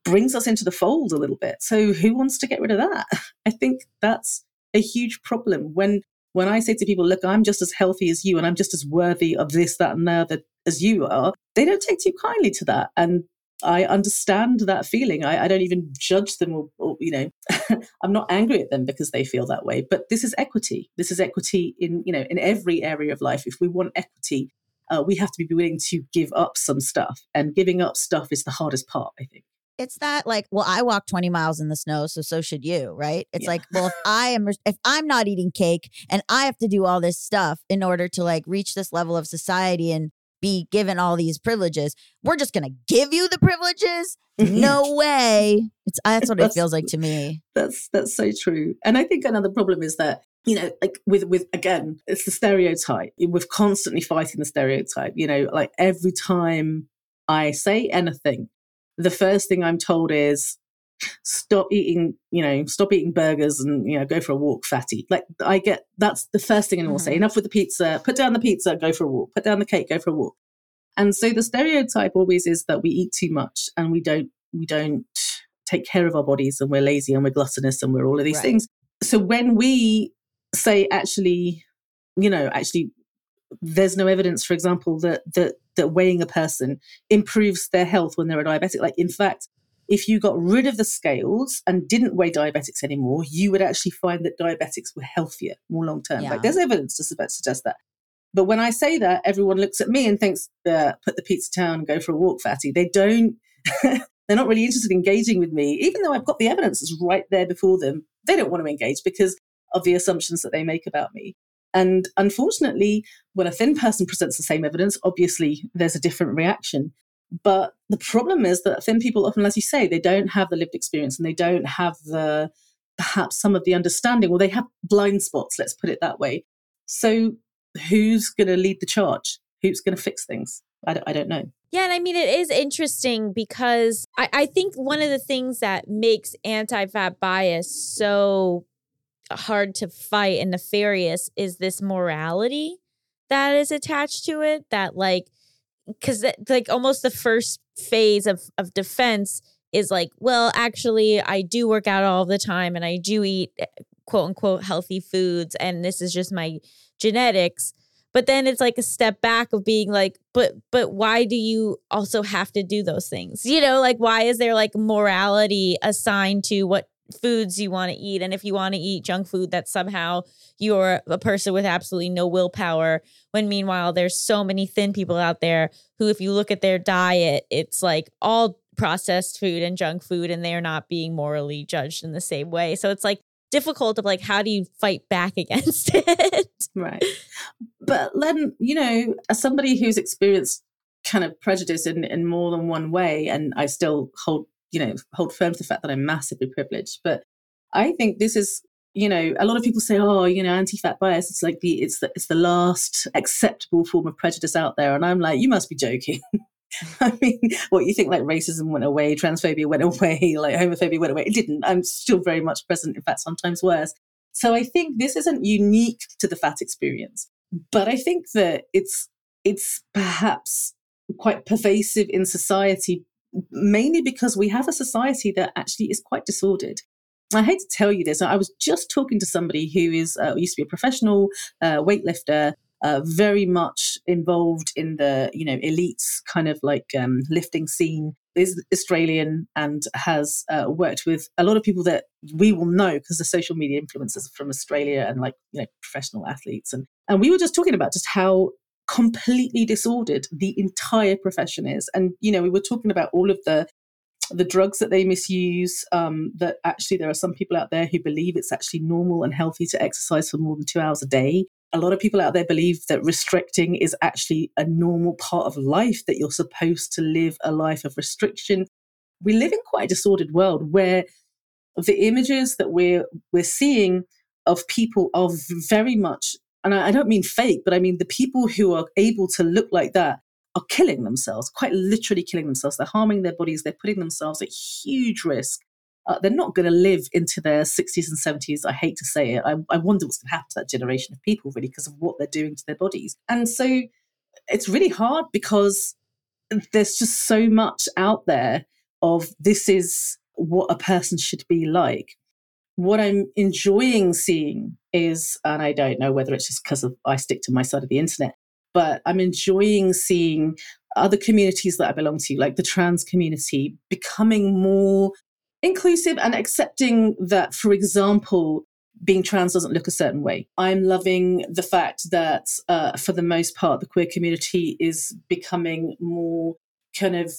brings us into the fold a little bit. So who wants to get rid of that? I think that's a huge problem. When when I say to people, look, I'm just as healthy as you and I'm just as worthy of this, that and the other as you are, they don't take too kindly to that. And I understand that feeling. I, I don't even judge them or, or you know, I'm not angry at them because they feel that way. But this is equity. This is equity in, you know, in every area of life. If we want equity, uh, we have to be willing to give up some stuff. And giving up stuff is the hardest part, I think. It's that like, well, I walk twenty miles in the snow, so so should you, right? It's yeah. like, well, if I am, if I'm not eating cake and I have to do all this stuff in order to like reach this level of society and be given all these privileges, we're just gonna give you the privileges? No way! It's that's what that's, it feels like to me. That's that's so true, and I think another problem is that you know, like with with again, it's the stereotype. We're constantly fighting the stereotype. You know, like every time I say anything, the first thing I'm told is stop eating, you know, stop eating burgers and, you know, go for a walk, fatty. Like I get, that's the first thing anyone will mm-hmm. say. Enough with the pizza, put down the pizza, go for a walk, put down the cake, go for a walk. And so the stereotype always is that we eat too much and we don't, we don't take care of our bodies and we're lazy and we're gluttonous and we're all of these right. things. So when we say actually, you know, actually, there's no evidence, for example, that that that weighing a person improves their health when they're a diabetic. Like, in fact, if you got rid of the scales and didn't weigh diabetics anymore, you would actually find that diabetics were healthier, more long-term. Yeah. Like, there's evidence to suggest that. But when I say that, everyone looks at me and thinks, uh, put the pizza down and go for a walk, fatty. They don't, they're not really interested in engaging with me. Even though I've got the evidence that's right there before them, they don't want to engage because of the assumptions that they make about me. And unfortunately, when a thin person presents the same evidence, obviously there's a different reaction. But the problem is that thin people often, as you say, they don't have the lived experience and they don't have the perhaps some of the understanding, or they have blind spots, let's put it that way. So who's going to lead the charge? who's going to fix things? I don't, I don't know. Yeah, and I mean, it is interesting because I, I think one of the things that makes anti-fat bias so hard to fight and nefarious is this morality that is attached to it, that like, because like almost the first phase of, of defense is like, well, actually, I do work out all the time and I do eat quote unquote healthy foods and this is just my genetics. But then it's like a step back of being like, but but why do you also have to do those things? You know, like, why is there like morality assigned to what foods you want to eat? And if you want to eat junk food, that somehow you're a person with absolutely no willpower, when meanwhile, there's so many thin people out there who, if you look at their diet, it's like all processed food and junk food, and they're not being morally judged in the same way. So it's like difficult of like, how do you fight back against it? Right. But then, you know, as somebody who's experienced kind of prejudice in, in more than one way, and I still hold you know, hold firm to the fact that I'm massively privileged. But I think this is, you know, a lot of people say, oh, you know, anti-fat bias, it's like the, it's the, it's the last acceptable form of prejudice out there. And I'm like, you must be joking. I mean, what, you think like racism went away, transphobia went away, like homophobia went away? It didn't. I'm still very much present, in fact, sometimes worse. So I think this isn't unique to the fat experience. But I think that it's it's perhaps quite pervasive in society, mainly because we have a society that actually is quite disordered. I hate to tell you this. I was just talking to somebody who is uh, used to be a professional uh, weightlifter, uh, very much involved in the, you know, elite kind of like um, lifting scene, is Australian and has uh, worked with a lot of people that we will know because the social media influencers from Australia and like, you know, professional athletes. And, and we were just talking about just how completely disordered the entire profession is. And, you know, we were talking about all of the the drugs that they misuse, um, that actually there are some people out there who believe it's actually normal and healthy to exercise for more than two hours a day. A lot of people out there believe that restricting is actually a normal part of life, that you're supposed to live a life of restriction. We live in quite a disordered world where the images that we're we're seeing of people are very much, and I don't mean fake, but I mean the people who are able to look like that are killing themselves, quite literally killing themselves. They're harming their bodies. They're putting themselves at huge risk. Uh, they're not going to live into their sixties and seventies. I hate to say it. I, I wonder what's going to happen to that generation of people, really, because of what they're doing to their bodies. And so it's really hard because there's just so much out there of this is what a person should be like. What I'm enjoying seeing is, and I don't know whether it's just because of I stick to my side of the internet, but I'm enjoying seeing other communities that I belong to, like the trans community, becoming more inclusive and accepting that, for example, being trans doesn't look a certain way. I'm loving the fact that, uh, for the most part, the queer community is becoming more kind of,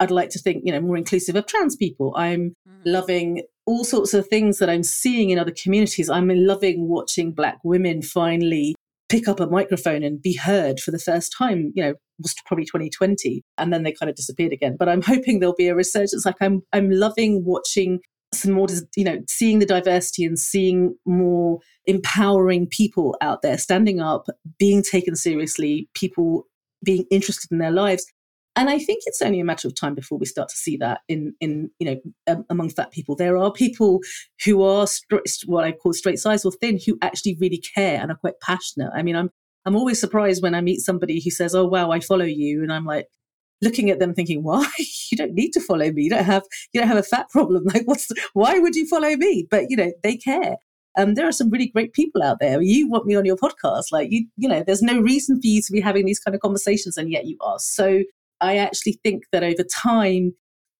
I'd like to think, you know, more inclusive of trans people. I'm mm. loving all sorts of things that I'm seeing in other communities. I'm loving watching Black women finally pick up a microphone and be heard for the first time, you know, was probably twenty twenty. And then they kind of disappeared again. But I'm hoping there'll be a resurgence. Like I'm I'm loving watching some more, you know, seeing the diversity and seeing more empowering people out there, standing up, being taken seriously, people being interested in their lives. And I think it's only a matter of time before we start to see that in, in you know, um, among fat people. There are people who are stri- what I call straight size or thin who actually really care and are quite passionate. I mean, I'm I'm always surprised when I meet somebody who says, "Oh, wow, I follow you," and I'm like looking at them thinking, "Why? You don't need to follow me. You don't have you don't have a fat problem. Like, what's the, why would you follow me?" But you know, they care. Um, there are some really great people out there. You want me on your podcast? Like, you you know, there's no reason for you to be having these kind of conversations, and yet you are. So I actually think that over time,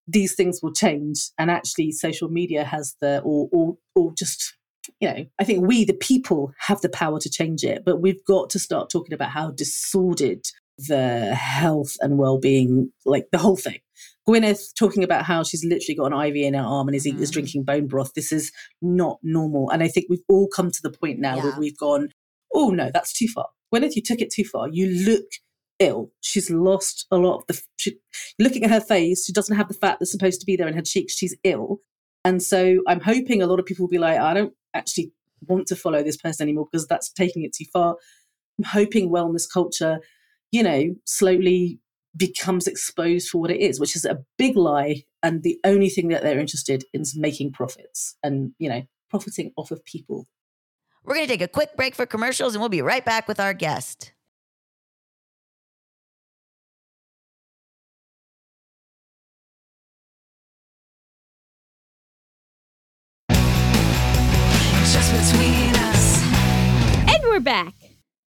these things will change. And actually social media has the, or, or or just, you know, I think we, the people, have the power to change it. But we've got to start talking about how disordered the health and well-being, like the whole thing. Gwyneth talking about how she's literally got an I V in her arm and is, mm. is drinking bone broth. This is not normal. And I think we've all come to the point now yeah. where we've gone, oh no, that's too far. Gwyneth, you took it too far. You look ill. She's lost a lot of the, she, looking at her face, she doesn't have the fat that's supposed to be there in her cheeks. She's ill. And so I'm hoping a lot of people will be like, I don't actually want to follow this person anymore because that's taking it too far. I'm hoping wellness culture you know, slowly becomes exposed for what it is, which is a big lie. And the only thing that they're interested in is making profits and, you know, profiting off of people. We're going to take a quick break for commercials and we'll be right back with our guest. Just between us. And we're back.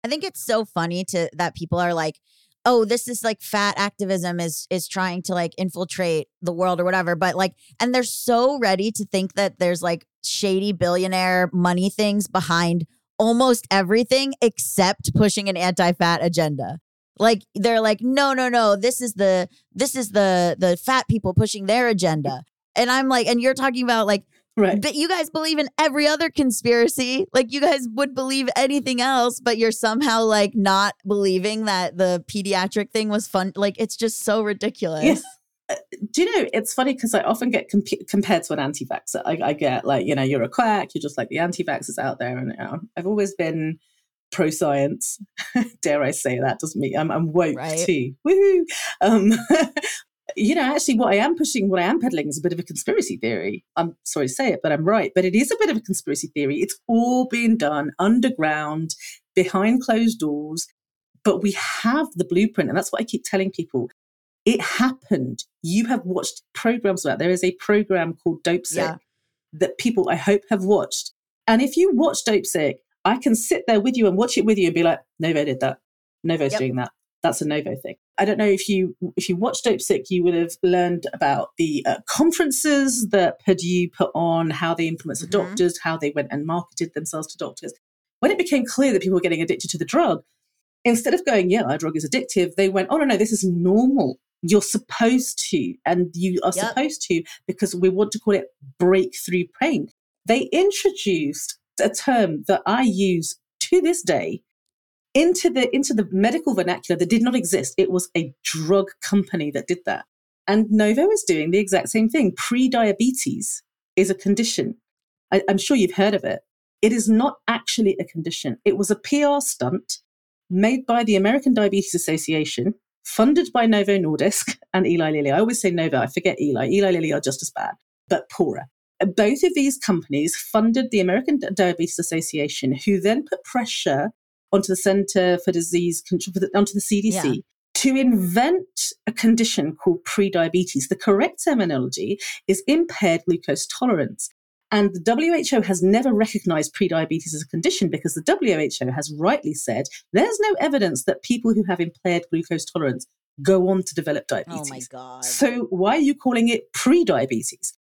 I think it's so funny to that people are like, oh, this is like fat activism is is trying to like infiltrate the world or whatever. But like, and they're so ready to think that there's like shady billionaire money things behind almost everything except pushing an anti-fat agenda. Like they're like, no, no, no, this is the this is the the fat people pushing their agenda. And I'm like, and you're talking about like, right. But you guys believe in every other conspiracy. Like you guys would believe anything else, but you're somehow like not believing that the pediatric thing was fun. Like it's just so ridiculous. Yeah. Uh, do you know, it's funny because I often get com- compared to an anti-vaxxer. I, I get like, you know, you're a quack. You're just like the anti-vaxxers out there. And uh, I've always been pro-science. Dare I say that? Doesn't mean I'm, I'm woke right. too. Woohoo. Um You know, actually what I am pushing, what I am peddling is a bit of a conspiracy theory. I'm sorry to say it, but I'm right. But it is a bit of a conspiracy theory. It's all being done underground, behind closed doors. But we have the blueprint. And that's what I keep telling people. It happened. You have watched programs about it. There is a program called Dope Sick yeah. that people, I hope, have watched. And if you watch Dope Sick, I can sit there with you and watch it with you and be like, Novo did that. Novo's yep. doing that. That's a Novo thing. I don't know if you if you watched Dope Sick, you would have learned about the uh, conferences that Purdue put on, how they influenced mm-hmm. the doctors, how they went and marketed themselves to doctors. When it became clear that people were getting addicted to the drug, instead of going, yeah, our drug is addictive, they went, oh, no, no, this is normal. You're supposed to, and you are yep. supposed to, because we want to call it breakthrough pain. They introduced a term that I use to this day, into the into the medical vernacular that did not exist. It was a drug company that did that. And Novo is doing the exact same thing. Pre-diabetes is a condition. I, I'm sure you've heard of it. It is not actually a condition. It was a P R stunt made by the American Diabetes Association, funded by Novo Nordisk and Eli Lilly. I always say Novo, I forget Eli. Eli Lilly are just as bad, but poorer. Both of these companies funded the American Diabetes Association, who then put pressure onto the Center for Disease Control, onto the C D C, yeah. to invent a condition called prediabetes. The correct terminology is impaired glucose tolerance. And the W H O has never recognized prediabetes as a condition because the W H O has rightly said there's no evidence that people who have impaired glucose tolerance go on to develop diabetes. Oh my God. So why are you calling it prediabetes?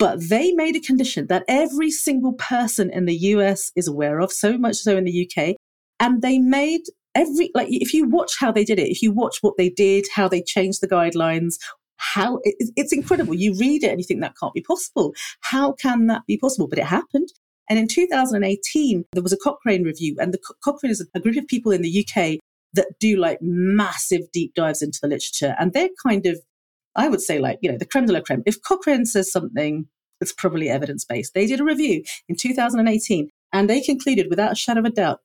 But they made a condition that every single person in the U S is aware of, so much so in the U K. And they made every, like, if you watch how they did it, if you watch what they did, how they changed the guidelines, how, it, it's incredible. You read it and you think that can't be possible. How can that be possible? But it happened. And in two thousand eighteen, there was a Cochrane review. And the Co- Cochrane is a group of people in the U K that do like massive deep dives into the literature. And they're kind of, I would say like, you know, the creme de la creme. If Cochrane says something, it's probably evidence-based. They did a review in two thousand eighteen and they concluded without a shadow of a doubt,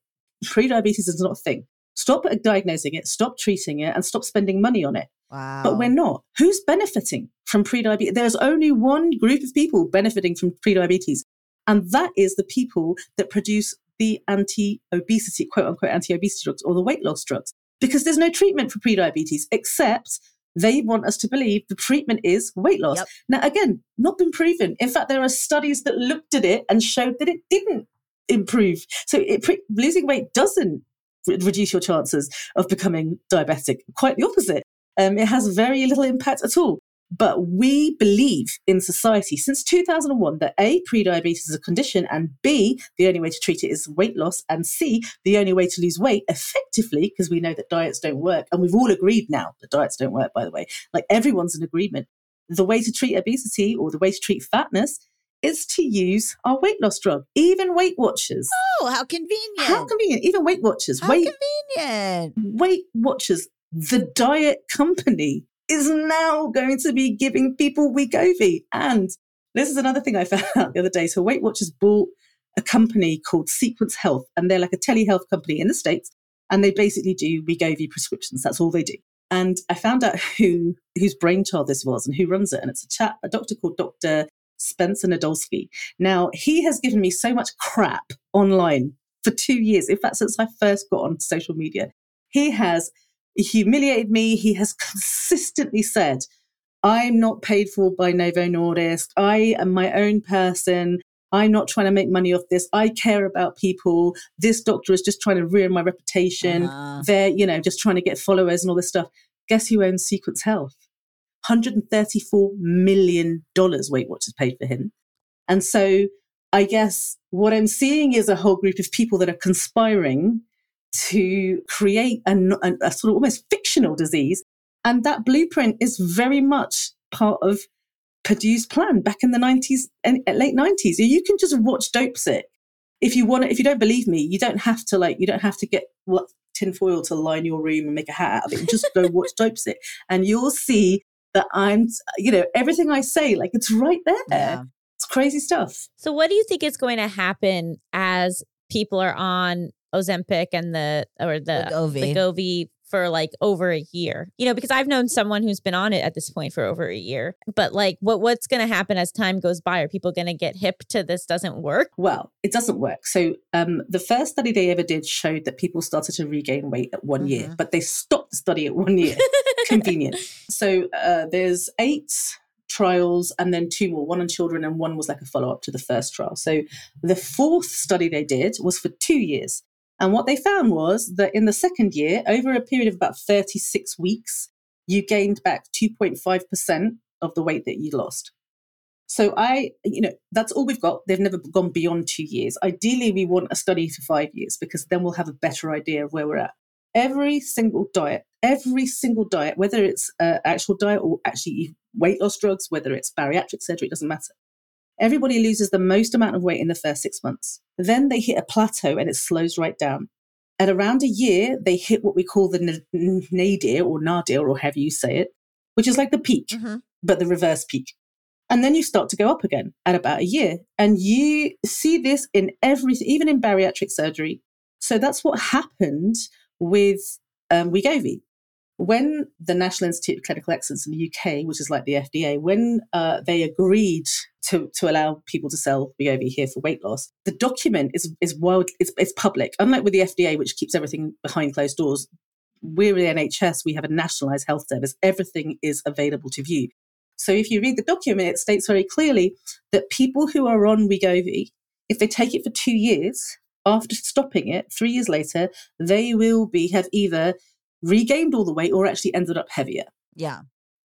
prediabetes is not a thing. Stop diagnosing it, stop treating it, and stop spending money on it. Wow. But we're not. Who's benefiting from prediabetes? There's only one group of people benefiting from prediabetes, and that is the people that produce the anti-obesity, quote-unquote anti-obesity drugs or the weight loss drugs, because there's no treatment for prediabetes except they want us to believe the treatment is weight loss. Yep. Now, again, not been proven. In fact, there are studies that looked at it and showed that it didn't improve. So it, pre- losing weight doesn't re- reduce your chances of becoming diabetic. Quite the opposite. Um, it has very little impact at all. But we believe in society since two thousand one that A, prediabetes is a condition, and B, the only way to treat it is weight loss, and C, the only way to lose weight effectively, because we know that diets don't work. And we've all agreed now that diets don't work, by the way. Like everyone's in agreement. The way to treat obesity or the way to treat fatness is to use our weight loss drug. Even Weight Watchers. Oh, how convenient. How convenient. Even Weight Watchers. How Weight, convenient. Weight Watchers, the diet company, is now going to be giving people Wegovy. And this is another thing I found out the other day. So Weight Watchers bought a company called Sequence Health, and they're like a telehealth company in the States. And they basically do Wegovy prescriptions. That's all they do. And I found out who whose brainchild this was and who runs it. And it's a chap, a doctor called Doctor Spencer Nadolsky. Now, he has given me so much crap online for two years. In fact, since I first got on social media, he has humiliated me. He has consistently said, I'm not paid for by Novo Nordisk. I am my own person. I'm not trying to make money off this. I care about people. This doctor is just trying to ruin my reputation. Uh-huh. They're, you know, just trying to get followers and all this stuff. Guess who owns Sequence Health? one hundred thirty-four million dollars Weight Watchers paid for him. And so I guess what I'm seeing is a whole group of people that are conspiring to create a, a, a sort of almost fictional disease. And that blueprint is very much part of Purdue's plan back in the nineties and late nineties. You can just watch Dope Sick. If you want to, if you don't believe me, you don't have to like, you don't have to get what, tinfoil to line your room and make a hat out of it. Just go watch Dope Sick and you'll see that I'm, you know, everything I say, like it's right there. Yeah. It's crazy stuff. So what do you think is going to happen as people are on Ozempic and the, or the Wegovy for like over a year, you know, because I've known someone who's been on it at this point for over a year, but like what, what's going to happen as time goes by? Are people going to get hip to this doesn't work? Well, it doesn't work. So um, the first study they ever did showed that people started to regain weight at one mm-hmm. year, but they stopped the study at one year. Convenient. So uh, there's eight trials and then two more, one on children and one was like a follow-up to the first trial. So the fourth study they did was for two years. And what they found was that in the second year, over a period of about thirty-six weeks, you gained back two point five percent of the weight that you lost. So I, you know, that's all we've got. They've never gone beyond two years. Ideally, we want a study for five years because then we'll have a better idea of where we're at. Every single diet, every single diet, whether it's uh, actual diet or actually weight loss drugs, whether it's bariatric surgery, it doesn't matter. Everybody loses the most amount of weight in the first six months. Then they hit a plateau and it slows right down. At around a year, they hit what we call the n- nadir or nadir or however you say it, which is like the peak, mm-hmm. but the reverse peak. And then you start to go up again at about a year. And you see this in everything, even in bariatric surgery. So that's what happened with um, Wegovy. When the National Institute of Clinical Excellence in the U K, which is like the F D A, when uh, they agreed to, to allow people to sell Wegovy here for weight loss, the document is is wild, it's, it's public. Unlike with the F D A, which keeps everything behind closed doors, we're the N H S, we have a nationalised health service. Everything is available to view. So if you read the document, it states very clearly that people who are on Wegovy, if they take it for two years, after stopping it, three years later, they will be have either regained all the weight or actually ended up heavier. Yeah.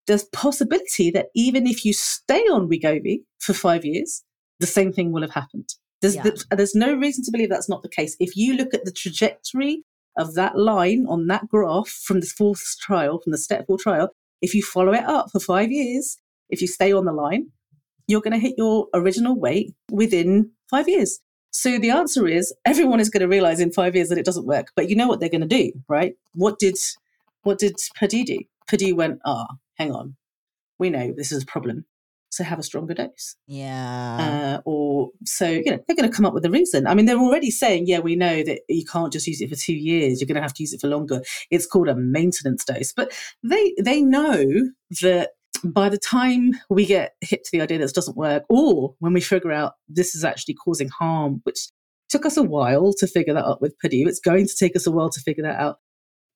There's possibility that even if you stay on Wegovy for five years, the same thing will have happened. There's, yeah. the, there's no reason to believe that's not the case. If you look at the trajectory of that line on that graph from the fourth trial, from the step four trial, if you follow it up for five years, if you stay on the line, you're going to hit your original weight within five years. So the answer is everyone is going to realize in five years that it doesn't work. But you know what they're going to do, right? What did what did Purdue do? Purdue went, ah, oh, hang on. We know this is a problem. So have a stronger dose. Yeah. Uh, or so, you know, they're going to come up with a reason. I mean, they're already saying, yeah, we know that you can't just use it for two years. You're going to have to use it for longer. It's called a maintenance dose. But they they know that by the time we get hit to the idea that this doesn't work, or when we figure out this is actually causing harm, which took us a while to figure that out with Purdue, it's going to take us a while to figure that out,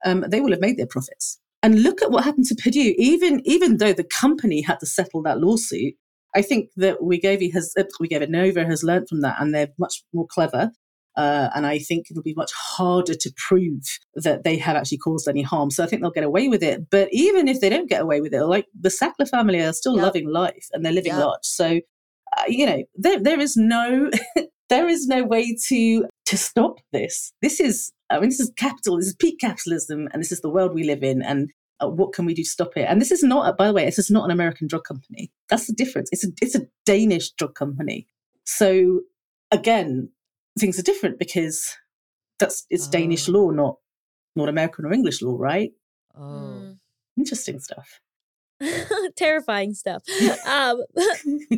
um, they will have made their profits. And look at what happened to Purdue. Even even though the company had to settle that lawsuit, I think that Wegovy has, uh, Wegovy Novo has learned from that, and they're much more clever. Uh, and I think it'll be much harder to prove that they have actually caused any harm. So I think they'll get away with it. But even if they don't get away with it, like the Sackler family are still yep. loving life and they're living yep. large. So, uh, you know, there there is no there is no way to to stop this. This is, I mean, this is capital. This is peak capitalism, and this is the world we live in. And uh, what can we do to stop it? And this is not, by the way, this is not an American drug company. That's the difference. It's a it's a Danish drug company. So again, things are different because that's it's oh. Danish law, not not American or English law, right? Oh, interesting stuff. Terrifying stuff. Um,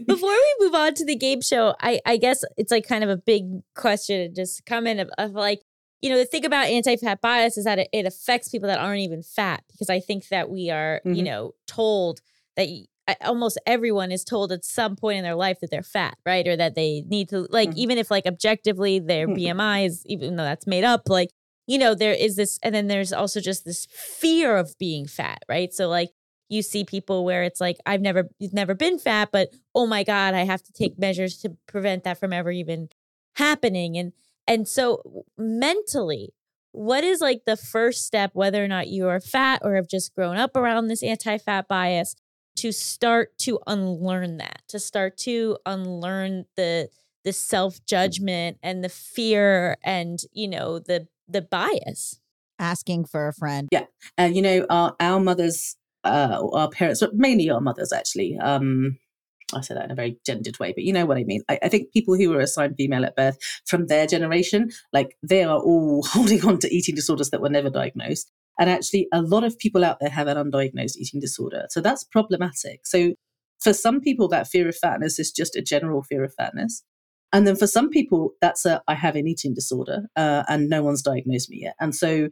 before we move on to the Gabe show, I, I guess it's like kind of a big question and just comment of, of like, you know, the thing about anti-fat bias is that it, it affects people that aren't even fat, because I think that we are, mm-hmm. you know, told that you, almost everyone is told at some point in their life that they're fat, right? Or that they need to, like, mm-hmm. even if, like, objectively their B M I is, even though that's made up, like, you know, there is this, and then there's also just this fear of being fat, right? So, like, you see people where it's like, I've never, never been fat, but oh my God, I have to take measures to prevent that from ever even happening. And, and so mentally, what is like the first step, whether or not you are fat or have just grown up around this anti-fat bias, to start to unlearn that, to start to unlearn the, the self-judgment and the fear and, you know, the, the bias? Asking for a friend. Yeah. And, you know, our, our mothers, Uh, our parents, but mainly our mothers, actually. Um, I say that in a very gendered way, but you know what I mean. I, I think people who were assigned female at birth from their generation, like, they are all holding on to eating disorders that were never diagnosed. And actually, a lot of people out there have an undiagnosed eating disorder. So that's problematic. So for some people, that fear of fatness is just a general fear of fatness. And then for some people, that's a, I have an eating disorder uh, and no one's diagnosed me yet. And so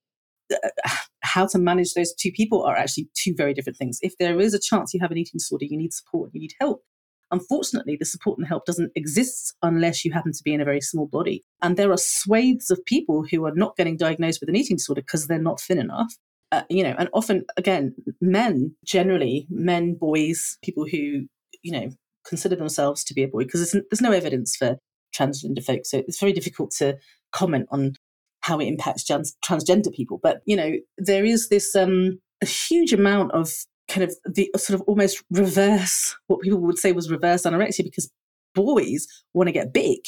how to manage those two people are actually two very different things. If there is a chance you have an eating disorder, you need support, you need help. Unfortunately, the support and help doesn't exist unless you happen to be in a very small body. And there are swathes of people who are not getting diagnosed with an eating disorder because they're not thin enough. Uh, you know, and often, again, men, generally, men, boys, people who, you know, consider themselves to be a boy, because there's no evidence for transgender folks. So it's very difficult to comment on how it impacts trans- transgender people. But, you know, there is this um, a huge amount of kind of the sort of almost reverse, what people would say was reverse anorexia, because boys want to get big.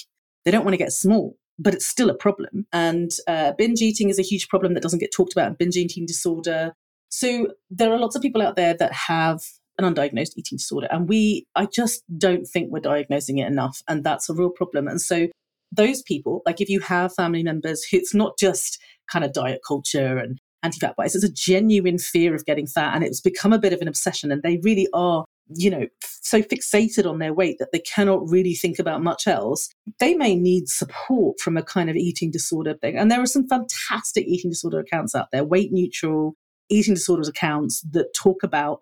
They don't want to get small, but it's still a problem. And uh, binge eating is a huge problem that doesn't get talked about, and binge eating disorder. So there are lots of people out there that have an undiagnosed eating disorder. And we, I just don't think we're diagnosing it enough. And that's a real problem. And so those people, like if you have family members, it's not just kind of diet culture and anti-fat bias, it's a genuine fear of getting fat, and it's become a bit of an obsession, and they really are, you know, so fixated on their weight that they cannot really think about much else. They may need support from a kind of eating disorder thing. And there are some fantastic eating disorder accounts out there, weight neutral eating disorders accounts that talk about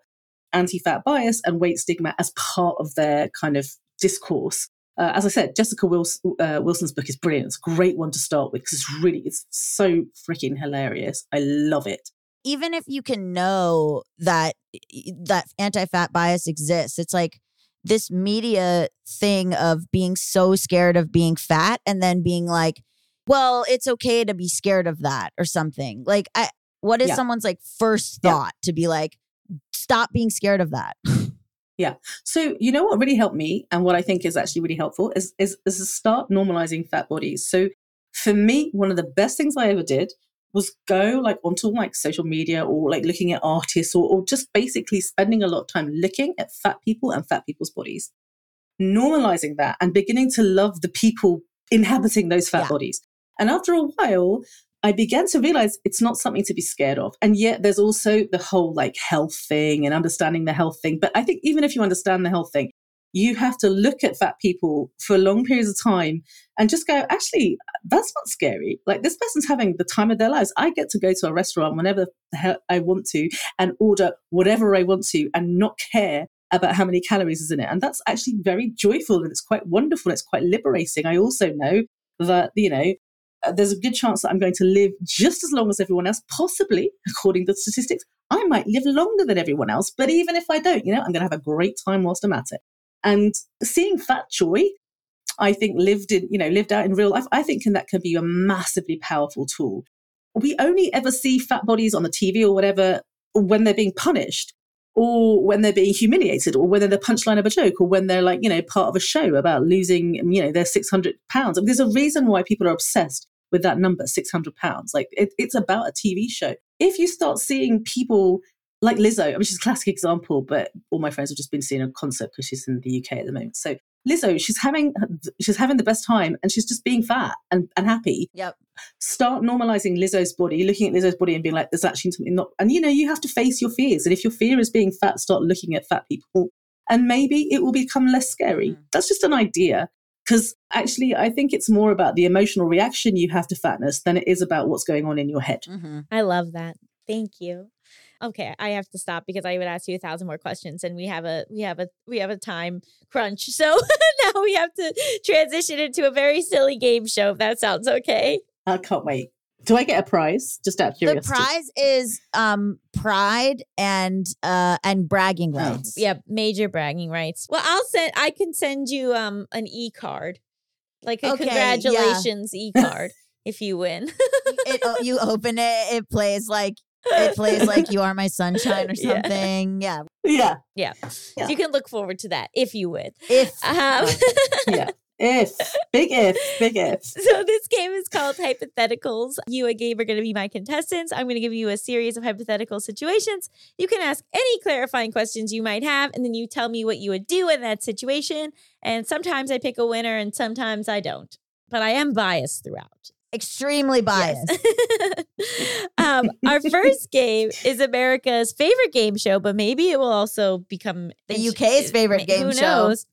anti-fat bias and weight stigma as part of their kind of discourse. Uh, as I said, Jessica Wilson, uh, Wilson's book is brilliant. It's a great one to start with because it's really, it's so freaking hilarious. I love it. Even if you can know that that anti-fat bias exists, it's like this media thing of being so scared of being fat and then being like, well, it's okay to be scared of that or something. Like, I, what is yeah. someone's like first thought yeah. to be like, stop being scared of that? Yeah. So, you know, what really helped me and what I think is actually really helpful is, is, is to start normalizing fat bodies. So for me, one of the best things I ever did was go like onto like social media or like looking at artists or, or just basically spending a lot of time looking at fat people and fat people's bodies, normalizing that and beginning to love the people inhabiting those fat yeah. bodies. And after a while, I began to realize it's not something to be scared of. And yet there's also the whole like health thing and understanding the health thing. But I think even if you understand the health thing, you have to look at fat people for long periods of time and just go, actually, that's not scary. Like, this person's having the time of their lives. I get to go to a restaurant whenever the hell I want to and order whatever I want to and not care about how many calories is in it. And that's actually very joyful and it's quite wonderful. It's quite liberating. I also know that, you know, there's a good chance that I'm going to live just as long as everyone else, possibly, according to the statistics. I might live longer than everyone else, but even if I don't, you know, I'm going to have a great time whilst I'm at it. And seeing fat joy, I think lived in, you know, lived out in real life, I think can, that can be a massively powerful tool. We only ever see fat bodies on the T V or whatever when they're being punished or when they're being humiliated or when they're the punchline of a joke or when they're like, you know, part of a show about losing, you know, their six hundred pounds. I mean, there's a reason why people are obsessed with that number, six hundred pounds. Like, it, it's about a T V show. If you start seeing people like Lizzo, which is a classic example, but all my friends have just been seeing a concert because she's in the U K at the moment. So Lizzo, she's having she's having the best time and she's just being fat and, and happy. Yep. Start normalizing Lizzo's body, looking at Lizzo's body and being like, there's actually something not. And, you know, you have to face your fears. And if your fear is being fat, start looking at fat people and maybe it will become less scary. Mm. That's just an idea. Because actually, I think it's more about the emotional reaction you have to fatness than it is about what's going on in your head. Mm-hmm. I love that. Thank you. Okay, I have to stop because I would ask you a thousand more questions, and we have a we have a we have a time crunch. So now we have to transition into a very silly game show, if that sounds okay. I can't wait. Do I get a prize? Just out of curiosity. The prize is um, pride and uh, and bragging rights. Oh. Yeah, major bragging rights. Well, I'll send. I can send you um, an e-card, like a okay, congratulations yeah. e-card, if you win. it, oh, you open it. It plays like it plays like you are my sunshine or something. Yeah. Yeah. Yeah. yeah. yeah. So you can look forward to that if you win. If um, yeah. If. Big if. Big if. So this game is called Hypotheticals. You and Gabe are going to be my contestants. I'm going to give you a series of hypothetical situations. You can ask any clarifying questions you might have, and then you tell me what you would do in that situation. And sometimes I pick a winner and sometimes I don't. But I am biased throughout. Extremely biased. Yes. um, our first game is America's favorite game show, but maybe it will also become the, the U K's favorite game who show. Who knows?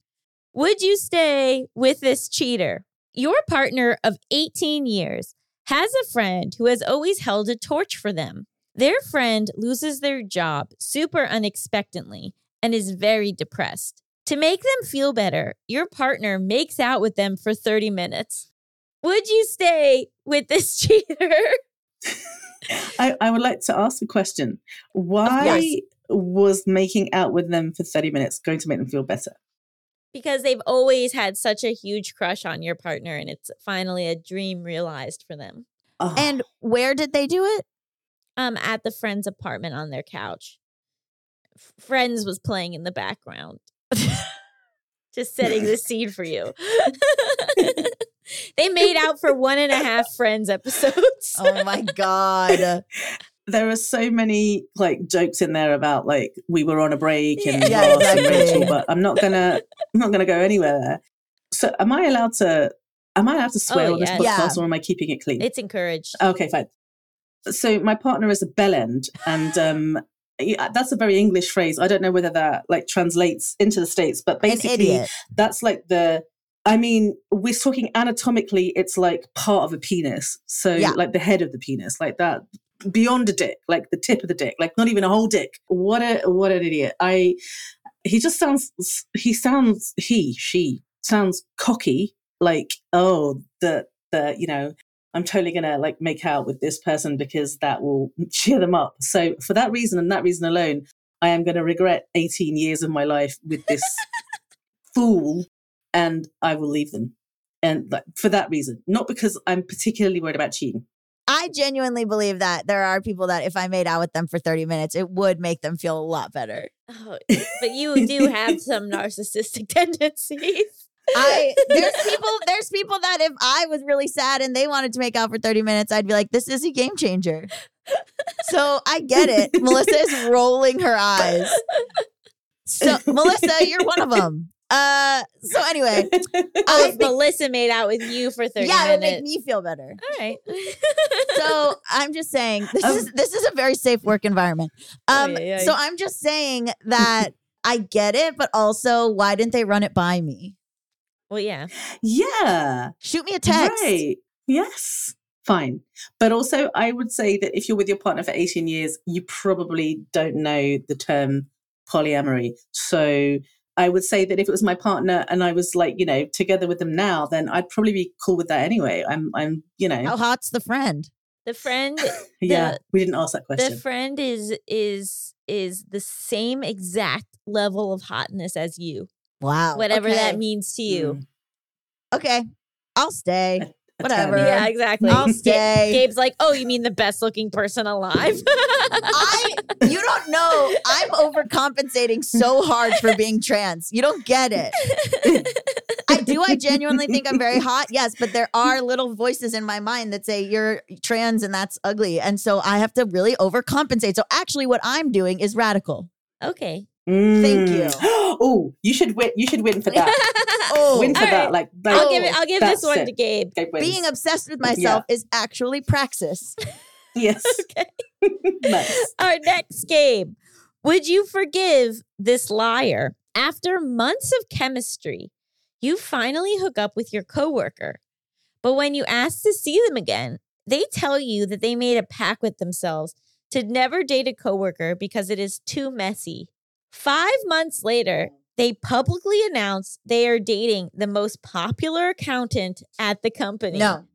Would you stay with this cheater? Your partner of eighteen years has a friend who has always held a torch for them. Their friend loses their job super unexpectedly and is very depressed. To make them feel better, your partner makes out with them for thirty minutes. Would you stay with this cheater? I, I would like to ask a question. Why was making out with them for thirty minutes going to make them feel better? Because they've always had such a huge crush on your partner, and it's finally a dream realized for them. Oh. And where did they do it? Um, at the friend's apartment on their couch. Friends was playing in the background. Just setting the scene for you. They made out for one and a half Friends episodes. Oh my God. There are so many like jokes in there about like we were on a break and yeah, exactly. Rachel, but I'm not gonna I'm not gonna go anywhere there. So am I allowed to am I allowed to swear oh, on yes. this podcast yeah. or am I keeping it clean? It's encouraged. Okay, fine. So my partner is a bellend, and um, that's a very English phrase. I don't know whether that like translates into the States, but basically that's like the. I mean, we're talking anatomically. It's like part of a penis, so yeah. like the head of the penis, like that. Beyond a dick, like the tip of the dick, like not even a whole dick. What a what an idiot! I he just sounds he sounds he she sounds cocky. Like oh the the you know I'm totally gonna like make out with this person because that will cheer them up. So for that reason and that reason alone, I am gonna regret eighteen years of my life with this fool, and I will leave them. And like, for that reason, not because I'm particularly worried about cheating. I genuinely believe that there are people that if I made out with them for thirty minutes, it would make them feel a lot better. Oh, but you do have some narcissistic tendencies. I there's people there's people that if I was really sad and they wanted to make out for thirty minutes, I'd be like, this is a game changer. So I get it. Melissa is rolling her eyes. So Melissa, you're one of them. Uh, so anyway, I think, Melissa made out with you for thirty yeah, minutes. Yeah, it would make me feel better. All right. So I'm just saying this um, is this is a very safe work environment. Um, oh, yeah, yeah, so yeah. I'm just saying that I get it, but also why didn't they run it by me? Well, yeah, yeah. Shoot me a text. Right. Yes. Fine. But also, I would say that if you're with your partner for eighteen years, you probably don't know the term polyamory. So. I would say that if it was my partner and I was like, you know, together with them now, then I'd probably be cool with that anyway. I'm, I'm, you know. How hot's the friend? The friend. yeah, the, we didn't ask that question. The friend is is is the same exact level of hotness as you. Wow. Whatever okay. that means to you. Mm. Okay, I'll stay. A, a Whatever. Turn. Yeah, exactly. I'll stay. Gabe, Gabe's like, oh, you mean the best looking person alive? I, you don't know. I'm overcompensating so hard for being trans. You don't get it. I do. I genuinely think I'm very hot. Yes. But there are little voices in my mind that say you're trans and that's ugly. And so I have to really overcompensate. So actually what I'm doing is radical. Okay. Mm. Thank you. Oh, you should win. You should win for that. oh, win for right. that. Like, like I'll give it, I'll give this one it. to Gabe. Gabe being obsessed with myself yeah. is actually praxis. Yes. Okay. Nice. Our next game. Would you forgive this liar? After months of chemistry, you finally hook up with your coworker. But when you ask to see them again, they tell you that they made a pact with themselves to never date a coworker because it is too messy. Five months later, they publicly announce they are dating the most popular accountant at the company. No.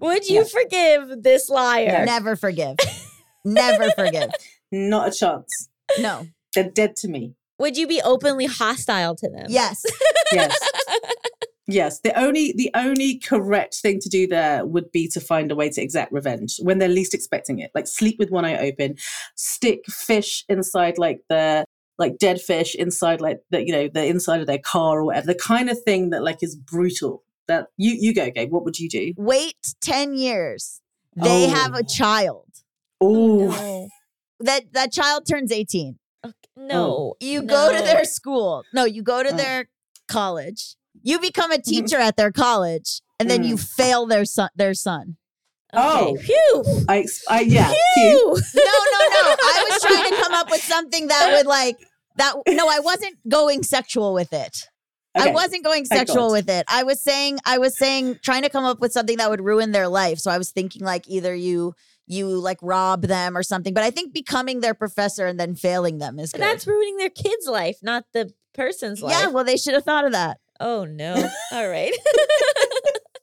Would you no. forgive this liar? Never forgive. Never forgive. Not a chance. No. They're dead to me. Would you be openly hostile to them? Yes. Yes. Yes, the only the only correct thing to do there would be to find a way to exact revenge when they're least expecting it. Like sleep with one eye open, stick fish inside like the like dead fish inside like the you know the inside of their car or whatever. The kind of thing that like is brutal. That you you go, Gabe. What would you do? Wait ten years. They oh. have a child. Oh, no. that that child turns eighteen. Okay. No, oh. you no. go to their school. No, you go to oh. their college. You become a teacher at their college, and then mm. you fail their son. Their son. Okay. Oh, phew! I, I yeah. Phew. Phew. No, no, no! I was trying to come up with something that would like that. No, I wasn't going sexual with it. Okay. I wasn't going sexual with it. I was saying, I was saying, trying to come up with something that would ruin their life. So I was thinking, like either you, you like rob them or something. But I think becoming their professor and then failing them is good. That's ruining their kid's life, not the person's life. Yeah, well, they should have thought of that. Oh, no. All right.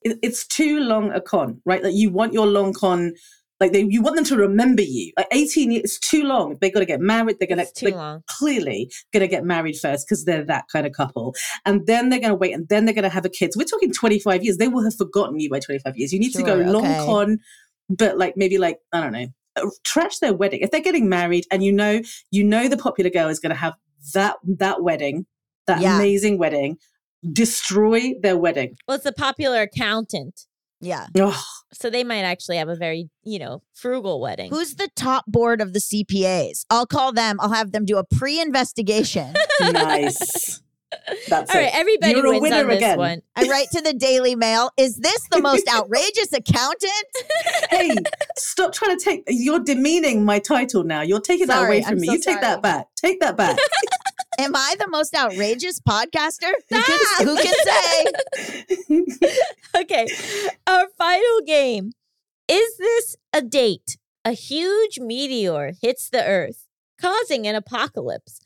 it, it's too long a con, right? Like you want your long con, like they, you want them to remember you. Like eighteen years, it's too long. They've got to get married. They're going to too long. Clearly going to get married first because they're that kind of couple. And then they're going to wait and then they're going to have a kid. So we're talking twenty-five years. They will have forgotten you by twenty-five years. You need sure, to go long okay. con, but like maybe like, I don't know, trash their wedding. If they're getting married and you know, you know the popular girl is going to have that, that wedding, that yeah. amazing wedding. Destroy their wedding. Well, it's a popular accountant. Yeah. Ugh. So they might actually have a very, you know, frugal wedding. Who's the top board of the C P As? I'll call them. I'll have them do a pre-investigation. Nice. That's All it. Right, everybody You're wins a winner on this again. One. I write to the Daily Mail. Is this the most outrageous accountant? Hey, stop trying to take. You're demeaning my title now. You're taking sorry, that away from I'm me. So you sorry. Take that back. Take that back. Am I the most outrageous podcaster? Who can, who can say? Okay. Our final game. Is this a date? A huge meteor hits the earth, causing an apocalypse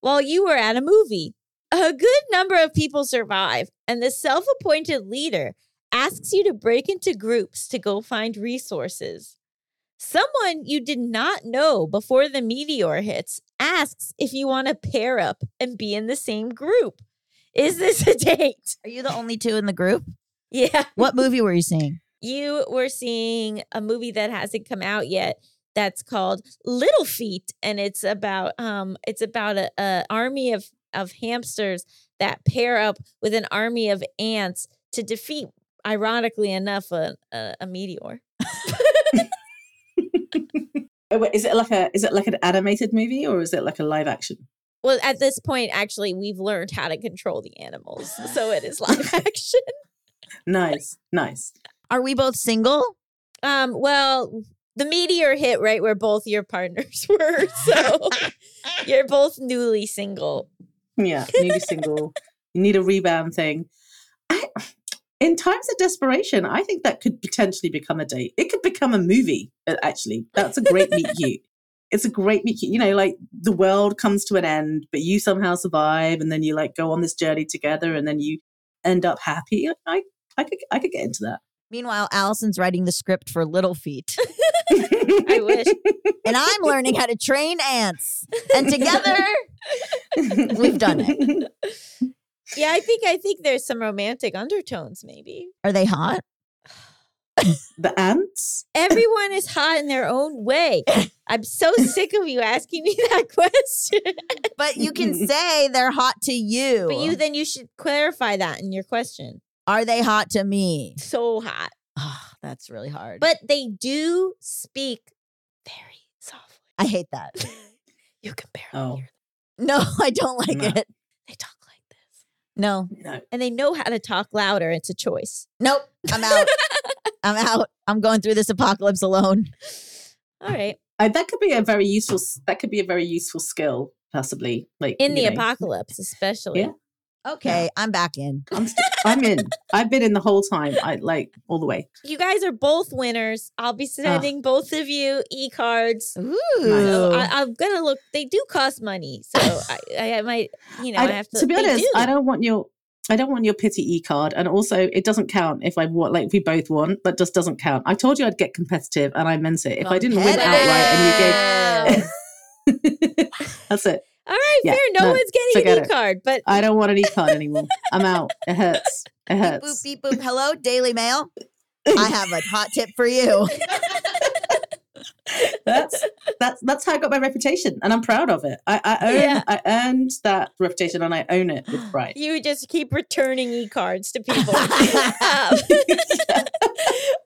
while you were at a movie. A good number of people survive, and the self-appointed leader asks you to break into groups to go find resources. Someone you did not know before the meteor hits asks if you want to pair up and be in the same group. Is this a date? Are you the only two in the group? Yeah. What movie were you seeing? You were seeing a movie that hasn't come out yet that's called Little Feet, and it's about um it's about a, a army of of hamsters that pair up with an army of ants to defeat, ironically enough, a, a, a meteor. Is it like a is it like an animated movie or is it like a live action? Well, at this point, actually, we've learned how to control the animals, so it is live action. Nice, nice. Are we both single? Um, well, the meteor hit right where both your partners were, so you're both newly single. Yeah, newly single. You need a rebound thing. I, in times of desperation, I think that could potentially become a date. It could become a movie, actually. That's a great meet cute. It's a great meet cute. You know, like the world comes to an end, but you somehow survive, and then you like go on this journey together, and then you end up happy. I, I could, I could get into that. Meanwhile, Allison's writing the script for Little Feet. I wish. And I'm learning how to train ants. And together, we've done it. Yeah, I think I think there's some romantic undertones, maybe. Are they hot? The ants? Everyone is hot in their own way. I'm so sick of you asking me that question. But you can say they're hot to you. But you then you should clarify that in your question. Are they hot to me? So hot. Oh, that's really hard. But they do speak very softly. I hate that. You can barely oh. hear them. No, I don't like no. it. They talk like this. No. no. And they know how to talk louder. It's a choice. Nope. I'm out. I'm out. I'm going through this apocalypse alone. All right. I, that could be a very useful, that could be a very useful skill, possibly. Like in the know. apocalypse, especially. Yeah. Okay, yeah. I'm back in. I'm, st- I'm in. I've been in the whole time. I like all the way. You guys are both winners. I'll be sending uh. both of you e-cards. Ooh, so I, I'm gonna look. They do cost money, so I, I might, you know, I, I have to. To be honest, do. I don't want your, I don't want your pity e-card, and also it doesn't count if I want. Like if we both won, that just doesn't count. I told you I'd get competitive, and I meant it. If I didn't win outright, and you gave, that's it. All right, yeah, fair. No, no one's getting forget an e-card, but I don't want an e-card anymore. I'm out. It hurts. It hurts. Beep, boop, beep, boop. Hello, Daily Mail. I have a hot tip for you. that's that's that's how I got my reputation, and I'm proud of it. I, I own yeah. I earned that reputation, and I own it with pride. You just keep returning e-cards to people.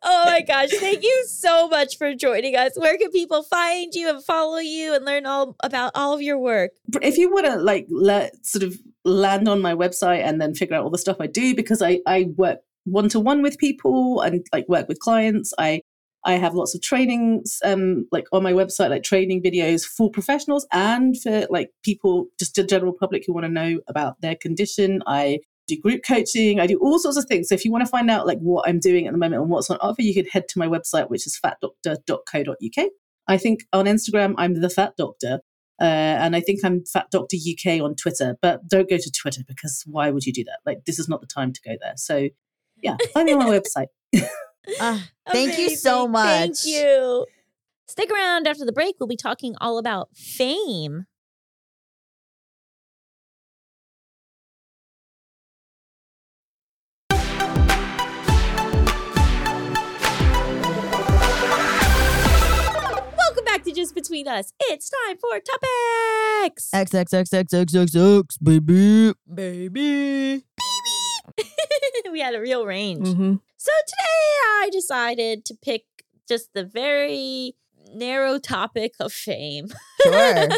Oh my gosh! Thank you so much for joining us. Where can people find you and follow you and learn all about all of your work? If you want to, like, let, sort of land on my website and then figure out all the stuff I do, because I I work one to one with people and like work with clients. I. I have lots of trainings, um, like on my website, like training videos for professionals and for like people, just the general public who want to know about their condition. I do group coaching. I do all sorts of things. So if you want to find out like what I'm doing at the moment and what's on offer, you could head to my website, which is fat doctor dot co dot u k. I think on Instagram, I'm the Fat Doctor. Uh, and I think I'm Fat Doctor U K on Twitter, but don't go to Twitter because why would you do that? Like, this is not the time to go there. So yeah, find me on my website. Uh, thank you so much. Thank you. Stick around after the break. We'll be talking all about fame. Welcome back to Just Between Us. It's time for topics. X X X X X X X baby baby baby. We had a real range. Mm-hmm. So today I decided to pick just the very narrow topic of fame. Sure.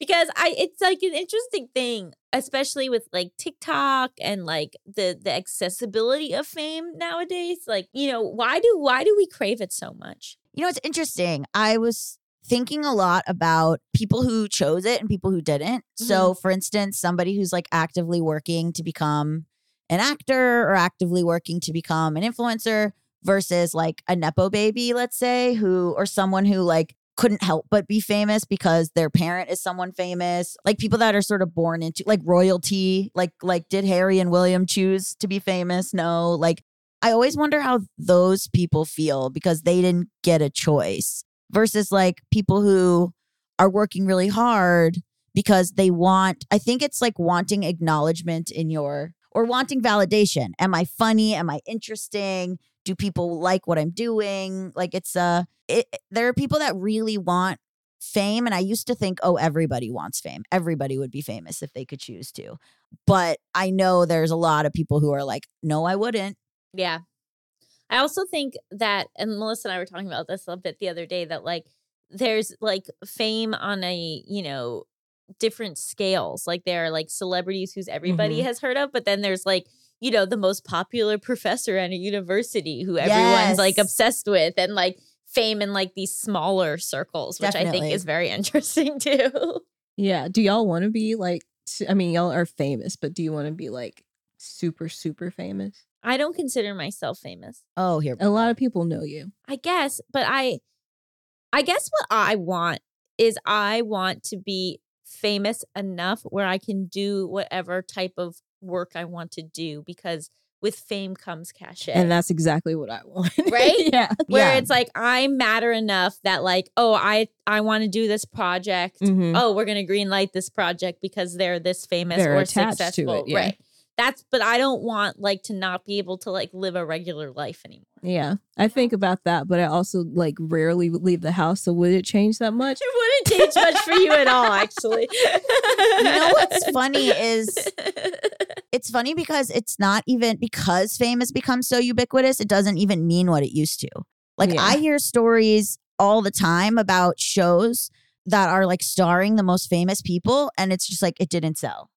Because I it's like an interesting thing, especially with like TikTok and like the, the accessibility of fame nowadays. Like, you know, why do why do we crave it so much? You know, it's interesting. I was thinking a lot about people who chose it and people who didn't. Mm-hmm. So for instance, somebody who's like actively working to become an actor or actively working to become an influencer versus like a Nepo baby, let's say, who or someone who like couldn't help but be famous because their parent is someone famous. Like people that are sort of born into like royalty, like like did Harry and William choose to be famous? No, like I always wonder how those people feel because they didn't get a choice versus like people who are working really hard because they want, I think it's like wanting acknowledgement in your or wanting validation. Am I funny? Am I interesting? Do people like what I'm doing? Like it's a, it, there are people that really want fame. And I used to think, oh, everybody wants fame. Everybody would be famous if they could choose to. But I know there's a lot of people who are like, no, I wouldn't. Yeah. I also think that, and Melissa and I were talking about this a little bit the other day, that like, there's like fame on a, you know, different scales. Like there are like celebrities who's everybody mm-hmm. has heard of, but then there's like, you know, the most popular professor at a university who everyone's yes. like obsessed with and like fame in like these smaller circles, which Definitely. I think is very interesting too. Yeah. Do y'all want to be like, I mean, y'all are famous, but do you want to be like super, super famous? I don't consider myself famous. Oh, here. A lot of people know you. I guess, but I, I guess what I want is I want to be famous enough where I can do whatever type of work I want to do, because with fame comes cachet. And that's exactly what I want. Right? Yeah. Where yeah. it's like, I matter enough that like, oh, I, I want to do this project. Mm-hmm. Oh, we're going to green light this project because they're this famous they're or successful. It, yeah. Right. That's, but I don't want like to not be able to like live a regular life anymore. Yeah. I think about that, but I also like rarely leave the house. So would it change that much? It wouldn't change much for you at all, actually. You know what's funny is it's funny because it's not even because fame has become so ubiquitous. It doesn't even mean what it used to. Like yeah. I hear stories all the time about shows that are like starring the most famous people. And it's just like, it didn't sell.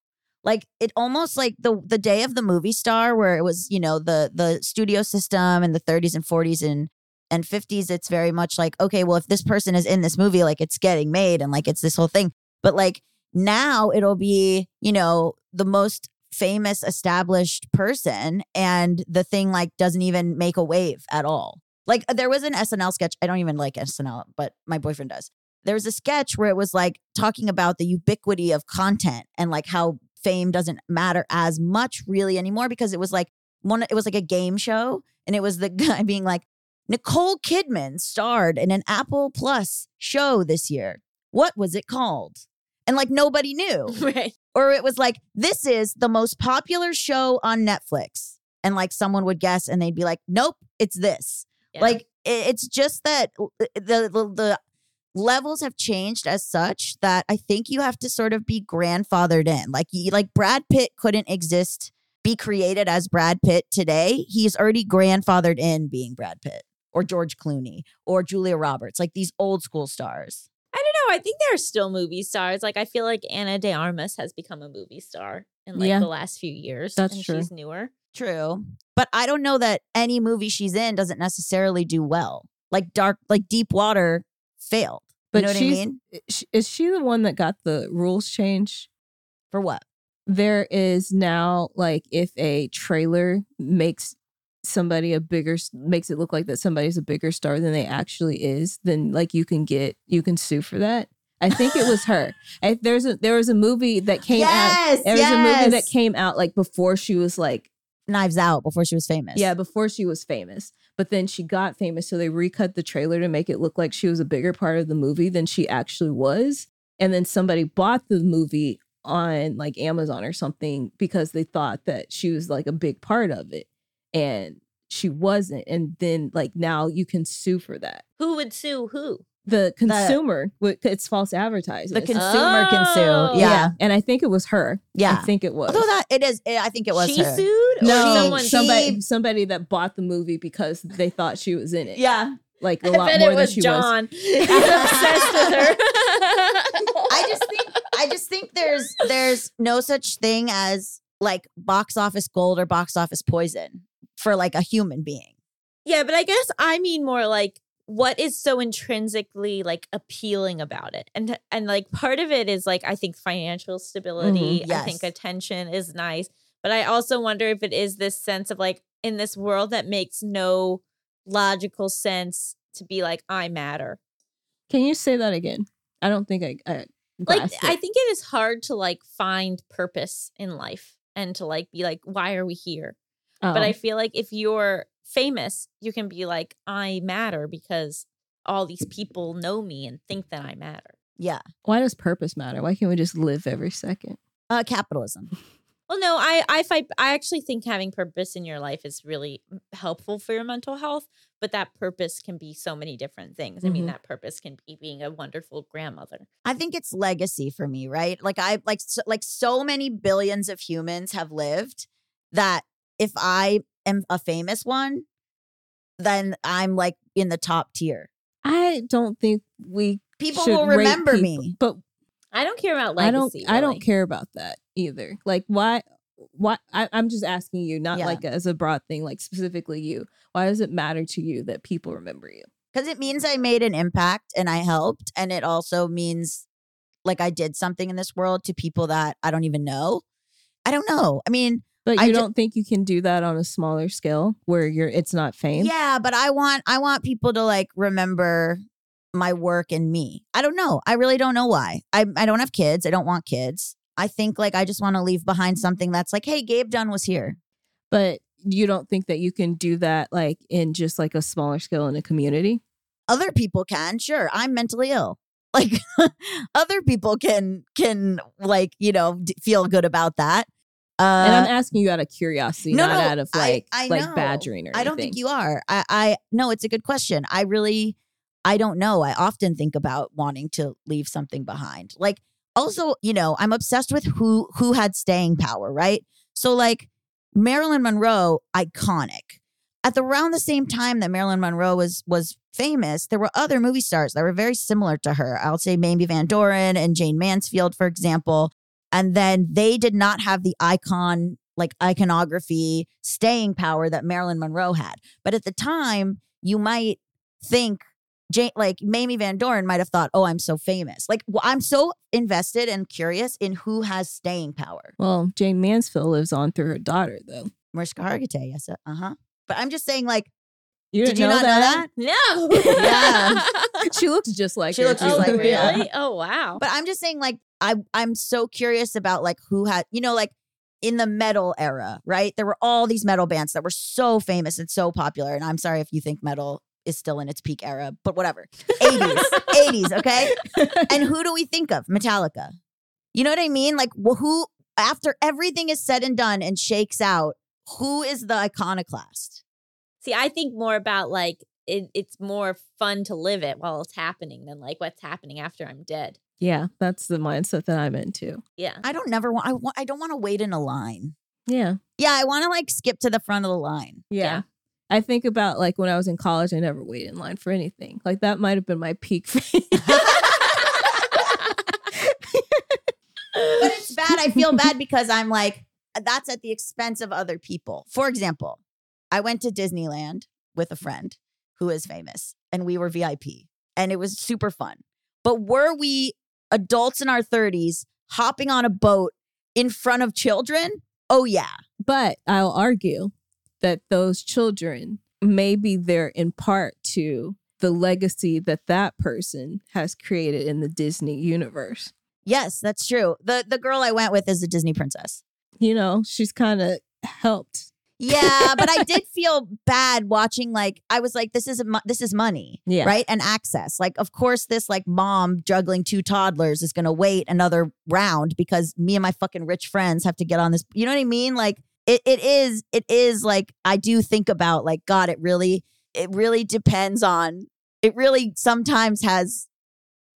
Like it almost like the the day of the movie star where it was, you know, the the studio system in the thirties and forties and, and fifties. It's very much like, OK, well, if this person is in this movie, like it's getting made and like it's this whole thing. But like now it'll be, you know, the most famous, established person, and the thing like doesn't even make a wave at all. Like there was an S N L sketch. I don't even like S N L, but my boyfriend does. There was a sketch where it was like talking about the ubiquity of content and like how fame doesn't matter as much really anymore, because it was like one, it was like a game show, and it was the guy being like, Nicole Kidman starred in an Apple Plus show this year. What was it called? And like nobody knew. Right. Or it was like, this is the most popular show on Netflix. And like someone would guess and they'd be like, nope, it's this. Yeah. Like it's just that the, the the levels have changed as such that I think you have to sort of be grandfathered in. Like you, like Brad Pitt couldn't exist, be created as Brad Pitt today. He's already grandfathered in being Brad Pitt or George Clooney or Julia Roberts, like these old school stars. I don't know. I think there are still movie stars. Like I feel like Ana de Armas has become a movie star in like yeah. the last few years. That's and true. She's newer. True. But I don't know that any movie she's in doesn't necessarily do well. Like Dark, like Deep Water failed. But you know what she's, I mean? Is she the one that got the rules changed? For what? There is now like if a trailer makes somebody a bigger, makes it look like that somebody's a bigger star than they actually is, then like you can get, you can sue for that. I think it was her. I, there's a, there was a movie that came yes, out. There yes. was a movie that came out like before she was like, Knives Out, before she was famous. Yeah, before she was famous. But then she got famous, so they recut the trailer to make it look like she was a bigger part of the movie than she actually was. And then somebody bought the movie on like Amazon or something because they thought that she was like a big part of it. And she wasn't. And then like now you can sue for that. Who would sue who? The consumer. The, it's false advertising. The consumer oh, can sue. Yeah. yeah. And I think it was her. Yeah. I think it was. Although that, it is, I think it was she her. Sued? No, she, someone, somebody, somebody that bought the movie because they thought she was in it. Yeah. Like a I lot bet more it was than she John. Was. He's obsessed with her. I just think, I just think there's, there's no such thing as like box office gold or box office poison for like a human being. Yeah. But I guess I mean more like, what is so intrinsically like appealing about it? And and like part of it is like, I think financial stability, mm-hmm, yes. I think attention is nice. But I also wonder if it is this sense of like in this world that makes no logical sense to be like, I matter. Can you say that again? I don't think I, I like, it. I think it is hard to like find purpose in life and to like be like, why are we here? Oh. But I feel like if you're famous, you can be like, I matter because all these people know me and think that I matter. Yeah. Why does purpose matter? Why can't we just live every second? Uh, capitalism. Well, no, I, I fight. I actually think having purpose in your life is really helpful for your mental health, but that purpose can be so many different things. Mm-hmm. I mean, that purpose can be being a wonderful grandmother. I think it's legacy for me, right? Like I like so, like so many billions of humans have lived that if I am a famous one, then I'm like in the top tier. I don't think we people will remember people, me, but I don't care about legacy. I don't. Really. I don't care about that either. Like why? Why? I, I'm just asking you, not yeah. like as a broad thing, like specifically you. Why does it matter to you that people remember you? Because it means I made an impact and I helped, and it also means like I did something in this world to people that I don't even know. I don't know. I mean. But you I don't ju- think you can do that on a smaller scale where you're it's not fame? Yeah, but I want I want people to like remember my work and me. I don't know. I really don't know why. I I don't have kids. I don't want kids. I think like I just want to leave behind something that's like, hey, Gabe Dunn was here. But you don't think that you can do that like in just like a smaller scale in a community? Other people can. Sure. I'm mentally ill. Like other people can can like, you know, d- feel good about that. Uh, and I'm asking you out of curiosity, no, not no, out of like I, I like know. badgering or anything. I don't think you are. I, I no, it's a good question. I really, I don't know. I often think about wanting to leave something behind. Like also, you know, I'm obsessed with who who had staying power, right? So like Marilyn Monroe, iconic. At the, around the same time that Marilyn Monroe was was famous, there were other movie stars that were very similar to her. I'll say Mamie Van Doren and Jayne Mansfield, for example. And then they did not have the icon, like iconography, staying power that Marilyn Monroe had. But at the time, you might think Jane, like Mamie Van Doren might have thought, oh, I'm so famous. Like, well, I'm so invested and curious in who has staying power. Well, Jayne Mansfield lives on through her daughter, though. Mariska Hargitay, yes. Uh-huh. But I'm just saying, like, you did you know not that? know that? No. Yeah. She looks just like she her. looks just oh, like really? her. Yeah. Oh, wow. But I'm just saying, like, I, I'm so curious about, like, who had, you know, like, in the metal era, right? There were all these metal bands that were so famous and so popular. And I'm sorry if you think metal is still in its peak era, but whatever. eighties, eighties, okay? And who do we think of? Metallica. You know what I mean? Like, who, after everything is said and done and shakes out, who is the iconoclast? See, I think more about, like, it, it's more fun to live it while it's happening than, like, what's happening after I'm dead. Yeah, that's the mindset that I'm into. Yeah. I don't never want, I, wa- I don't want to wait in a line. Yeah. Yeah, I want to, like, skip to the front of the line. Yeah. yeah. I think about, like, when I was in college, I never waited in line for anything. Like, that might have been my peak phase. But it's bad. I feel bad because I'm like, that's at the expense of other people. For example, I went to Disneyland with a friend who is famous, and we were V I P, and it was super fun. But were we adults in our thirties hopping on a boat in front of children? Oh, yeah. But I'll argue that those children, maybe they're in part to the legacy that that person has created in the Disney universe. Yes, that's true. The the girl I went with is a Disney princess. You know, she's kind of helped. Yeah, but I did feel bad watching, like, I was like, this is a mo- this is money, yeah. right? And access. Like, of course, this, like, mom juggling two toddlers is going to wait another round because me and my fucking rich friends have to get on this. You know what I mean? Like, it it is, it is like, I do think about, like, God, it really, it really depends on, it really sometimes has,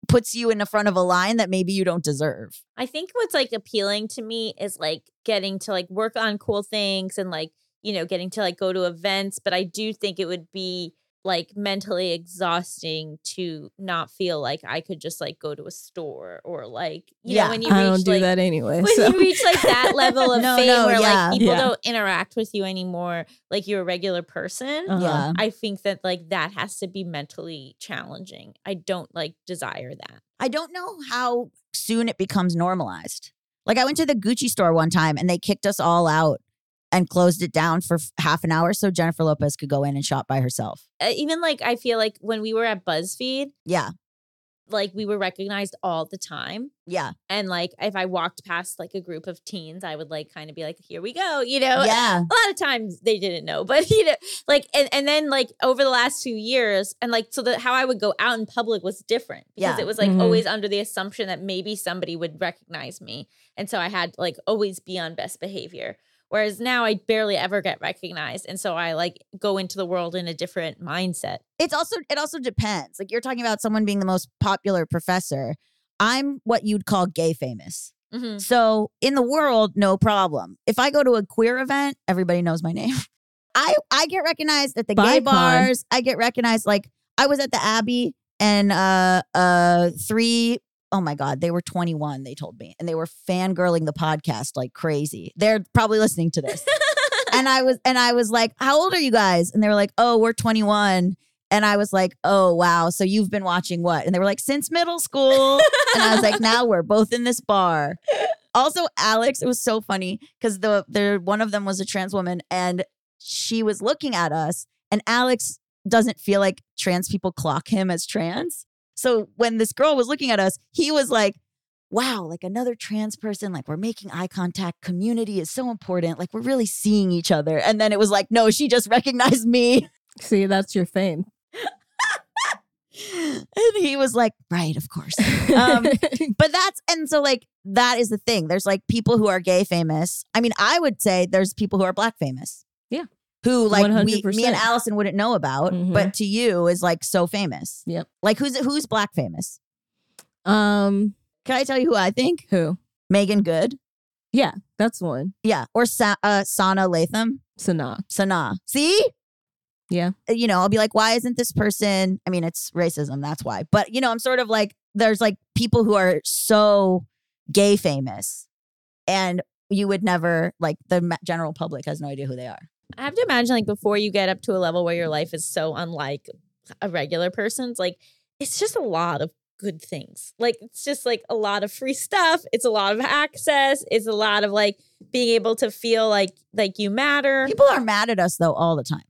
puts you in the front of a line that maybe you don't deserve. I think what's, like, appealing to me is, like, getting to, like, work on cool things and, like, you know, getting to, like, go to events. But I do think it would be, like, mentally exhausting to not feel like I could just, like, go to a store or, like, you yeah. know, when you reach, I don't do like, that anyway. When so. you reach, like, that level of no, fame no, where, yeah, like, people yeah. don't interact with you anymore, like, you're a regular person. Uh-huh. Yeah. I think that, like, that has to be mentally challenging. I don't, like, desire that. I don't know how soon it becomes normalized. Like, I went to the Gucci store one time and they kicked us all out and closed it down for half an hour so Jennifer Lopez could go in and shop by herself. Uh, even like, I feel like when we were at BuzzFeed. Yeah. Like, we were recognized all the time. Yeah. And, like, if I walked past, like, a group of teens, I would, like, kind of be like, here we go, you know? Yeah. A lot of times they didn't know, but, you know, like, and, and then, like, over the last few years and, like, so that how I would go out in public was different because yeah. it was, like, mm-hmm. always under the assumption that maybe somebody would recognize me. And so I had, like, always be on best behavior. Whereas now I barely ever get recognized. And so I, like, go into the world in a different mindset. It's also, it also depends. Like, you're talking about someone being the most popular professor. I'm what you'd call gay famous. Mm-hmm. So in the world, no problem. If I go to a queer event, everybody knows my name. I, I get recognized at the By gay con. bars. I get recognized. Like, I was at the Abbey and uh, uh, three... Oh my God, they were twenty-one, they told me. And they were fangirling the podcast like crazy. They're probably listening to this. and I was and I was like, how old are you guys? And they were like, oh, we're twenty-one. And I was like, oh, wow. So you've been watching what? And they were like, since middle school. And I was like, now we're both in this bar. Also, Alex, it was so funny because the, the one of them was a trans woman and she was looking at us. And Alex doesn't feel like trans people clock him as trans. So when this girl was looking at us, he was like, wow, like another trans person, like we're making eye contact. Community is so important. Like we're really seeing each other. And then it was like, no, she just recognized me. See, that's your fame. And he was like, right, of course. Um, but that's, and so like, that is the thing. There's like people who are gay famous. I mean, I would say there's people who are black famous. Yeah. Who like we, me and Allison wouldn't know about, mm-hmm. but to you is like so famous. Yep. Like who's who's black famous? Um, can I tell you who I think? Who? Megan Good. Yeah, that's one. Yeah, or Sa- uh, Sana Latham. Sana. Sana. See? Yeah. You know, I'll be like, why isn't this person? I mean, it's racism. That's why. But you know, I'm sort of like, there's like people who are so gay famous, and you would never like the general public has no idea who they are. I have to imagine, like, before you get up to a level where your life is so unlike a regular person's, like, it's just a lot of good things. Like, it's just like a lot of free stuff. It's a lot of access. It's a lot of like being able to feel like, like you matter. People are mad at us though all the time.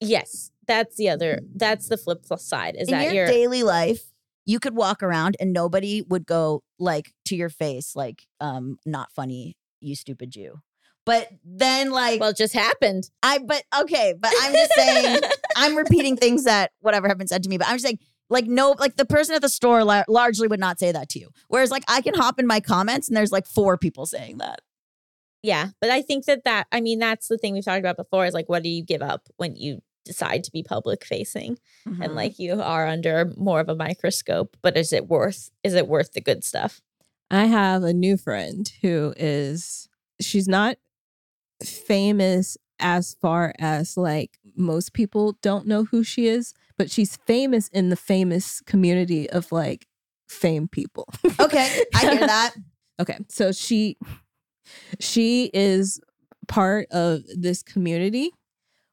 Yes. That's the other, that's the flip side. Is In that your daily life, you could walk around and nobody would go like to your face, like, um, not funny, you stupid Jew. But then like, well, it just happened. I, but okay. But I'm just saying, I'm repeating things that whatever have been said to me, but I'm just saying, like, no, like the person at the store la- largely would not say that to you. Whereas like I can hop in my comments and there's like four people saying that. Yeah. But I think that that, I mean, that's the thing we've talked about before is like, what do you give up when you decide to be public facing mm-hmm. and like you are under more of a microscope, but is it worth, is it worth the good stuff? I have a new friend who is, she's not famous as far as like most people don't know who she is, but she's famous in the famous community of like fame people. Okay. I hear that. Okay. So she, she is part of this community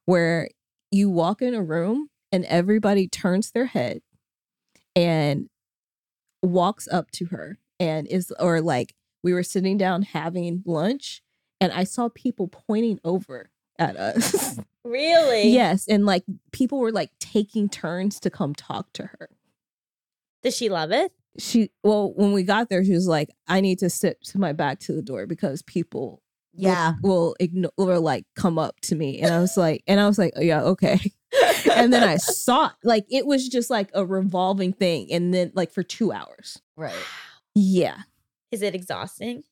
where you walk in a room and everybody turns their head and walks up to her and is, or like we were sitting down having lunch and I saw people pointing over at us. Really? Yes. And like people were like taking turns to come talk to her. Does she love it? She, well, when we got there, she was like, I need to sit to my back to the door because people yeah. will, will ignore or like come up to me. And I was like, and I was like, oh, yeah, okay. And then I saw like, it was just like a revolving thing. And then like for two hours. Right. Yeah. Is it exhausting?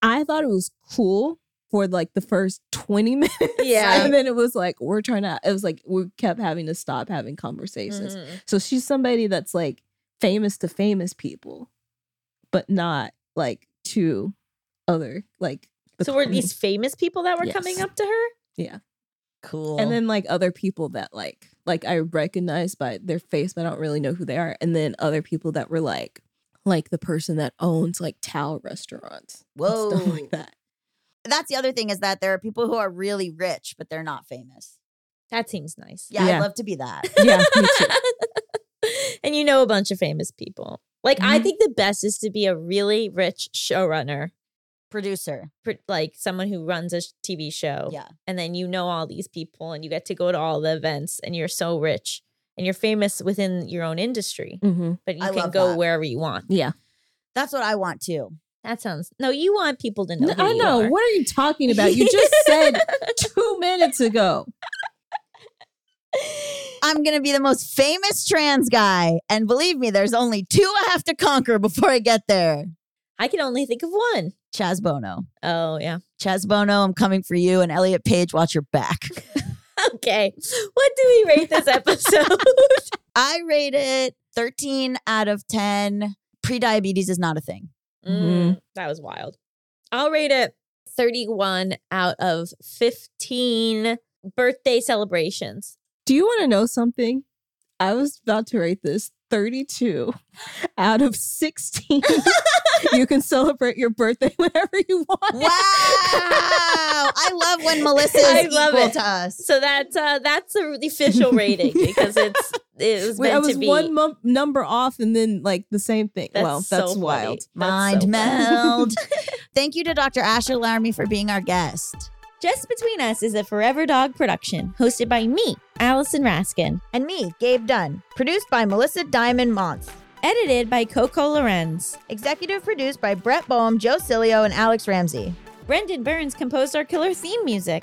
I thought it was cool for like the first twenty minutes. Yeah. And then it was like, we're trying to, it was like, we kept having to stop having conversations. Mm-hmm. So she's somebody that's like famous to famous people, but not like to other, like. So were these famous people that were yes. coming up to her? Yeah. Cool. And then like other people that like, like I recognize by their face, but I don't really know who they are. And then other people that were like, like the person that owns like Tao restaurants. Whoa. Stuff like that. That's the other thing is that there are people who are really rich, but they're not famous. That seems nice. Yeah, yeah. I'd love to be that. Yeah, me too. And you know a bunch of famous people. Like, mm-hmm. I think the best is to be a really rich showrunner. Producer. Pro- like someone who runs a T V show. Yeah. And then you know all these people and you get to go to all the events and you're so rich. And you're famous within your own industry. Mm-hmm. But you I can go that. Wherever you want. Yeah. That's what I want too. That sounds... No, you want people to know no, I know. Are. What are you talking about? You just said two minutes ago. I'm going to be the most famous trans guy. And believe me, there's only two I have to conquer before I get there. I can only think of one. Chaz Bono. Oh, yeah. Chaz Bono, I'm coming for you. And Elliot Page, watch your back. Okay. What do we rate this episode? I rate it thirteen out of ten. Pre-diabetes is not a thing. Mm-hmm. That was wild. I'll rate it thirty-one out of fifteen birthday celebrations. Do you want to know something? I was about to rate this thirty-two out of sixteen. You can celebrate your birthday whenever you want. Wow. I love when Melissa is equal it. To us. So that's uh, that's the official rating because it's it was meant I was to be. One m- number off and then like the same thing. That's well, that's so wild. That's Mind so meld. Thank you to Doctor Asher Larmie for being our guest. Just Between Us is a Forever Dog production hosted by me, Allison Raskin. And me, Gabe Dunn. Produced by Melissa Diamond-Montz. Edited by Coco Lorenz. Executive produced by Brett Boehm, Joe Cilio, and Alex Ramsey. Brendan Burns composed our killer theme music.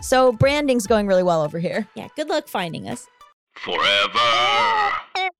So branding's going really well over here. Yeah, good luck finding us. Forever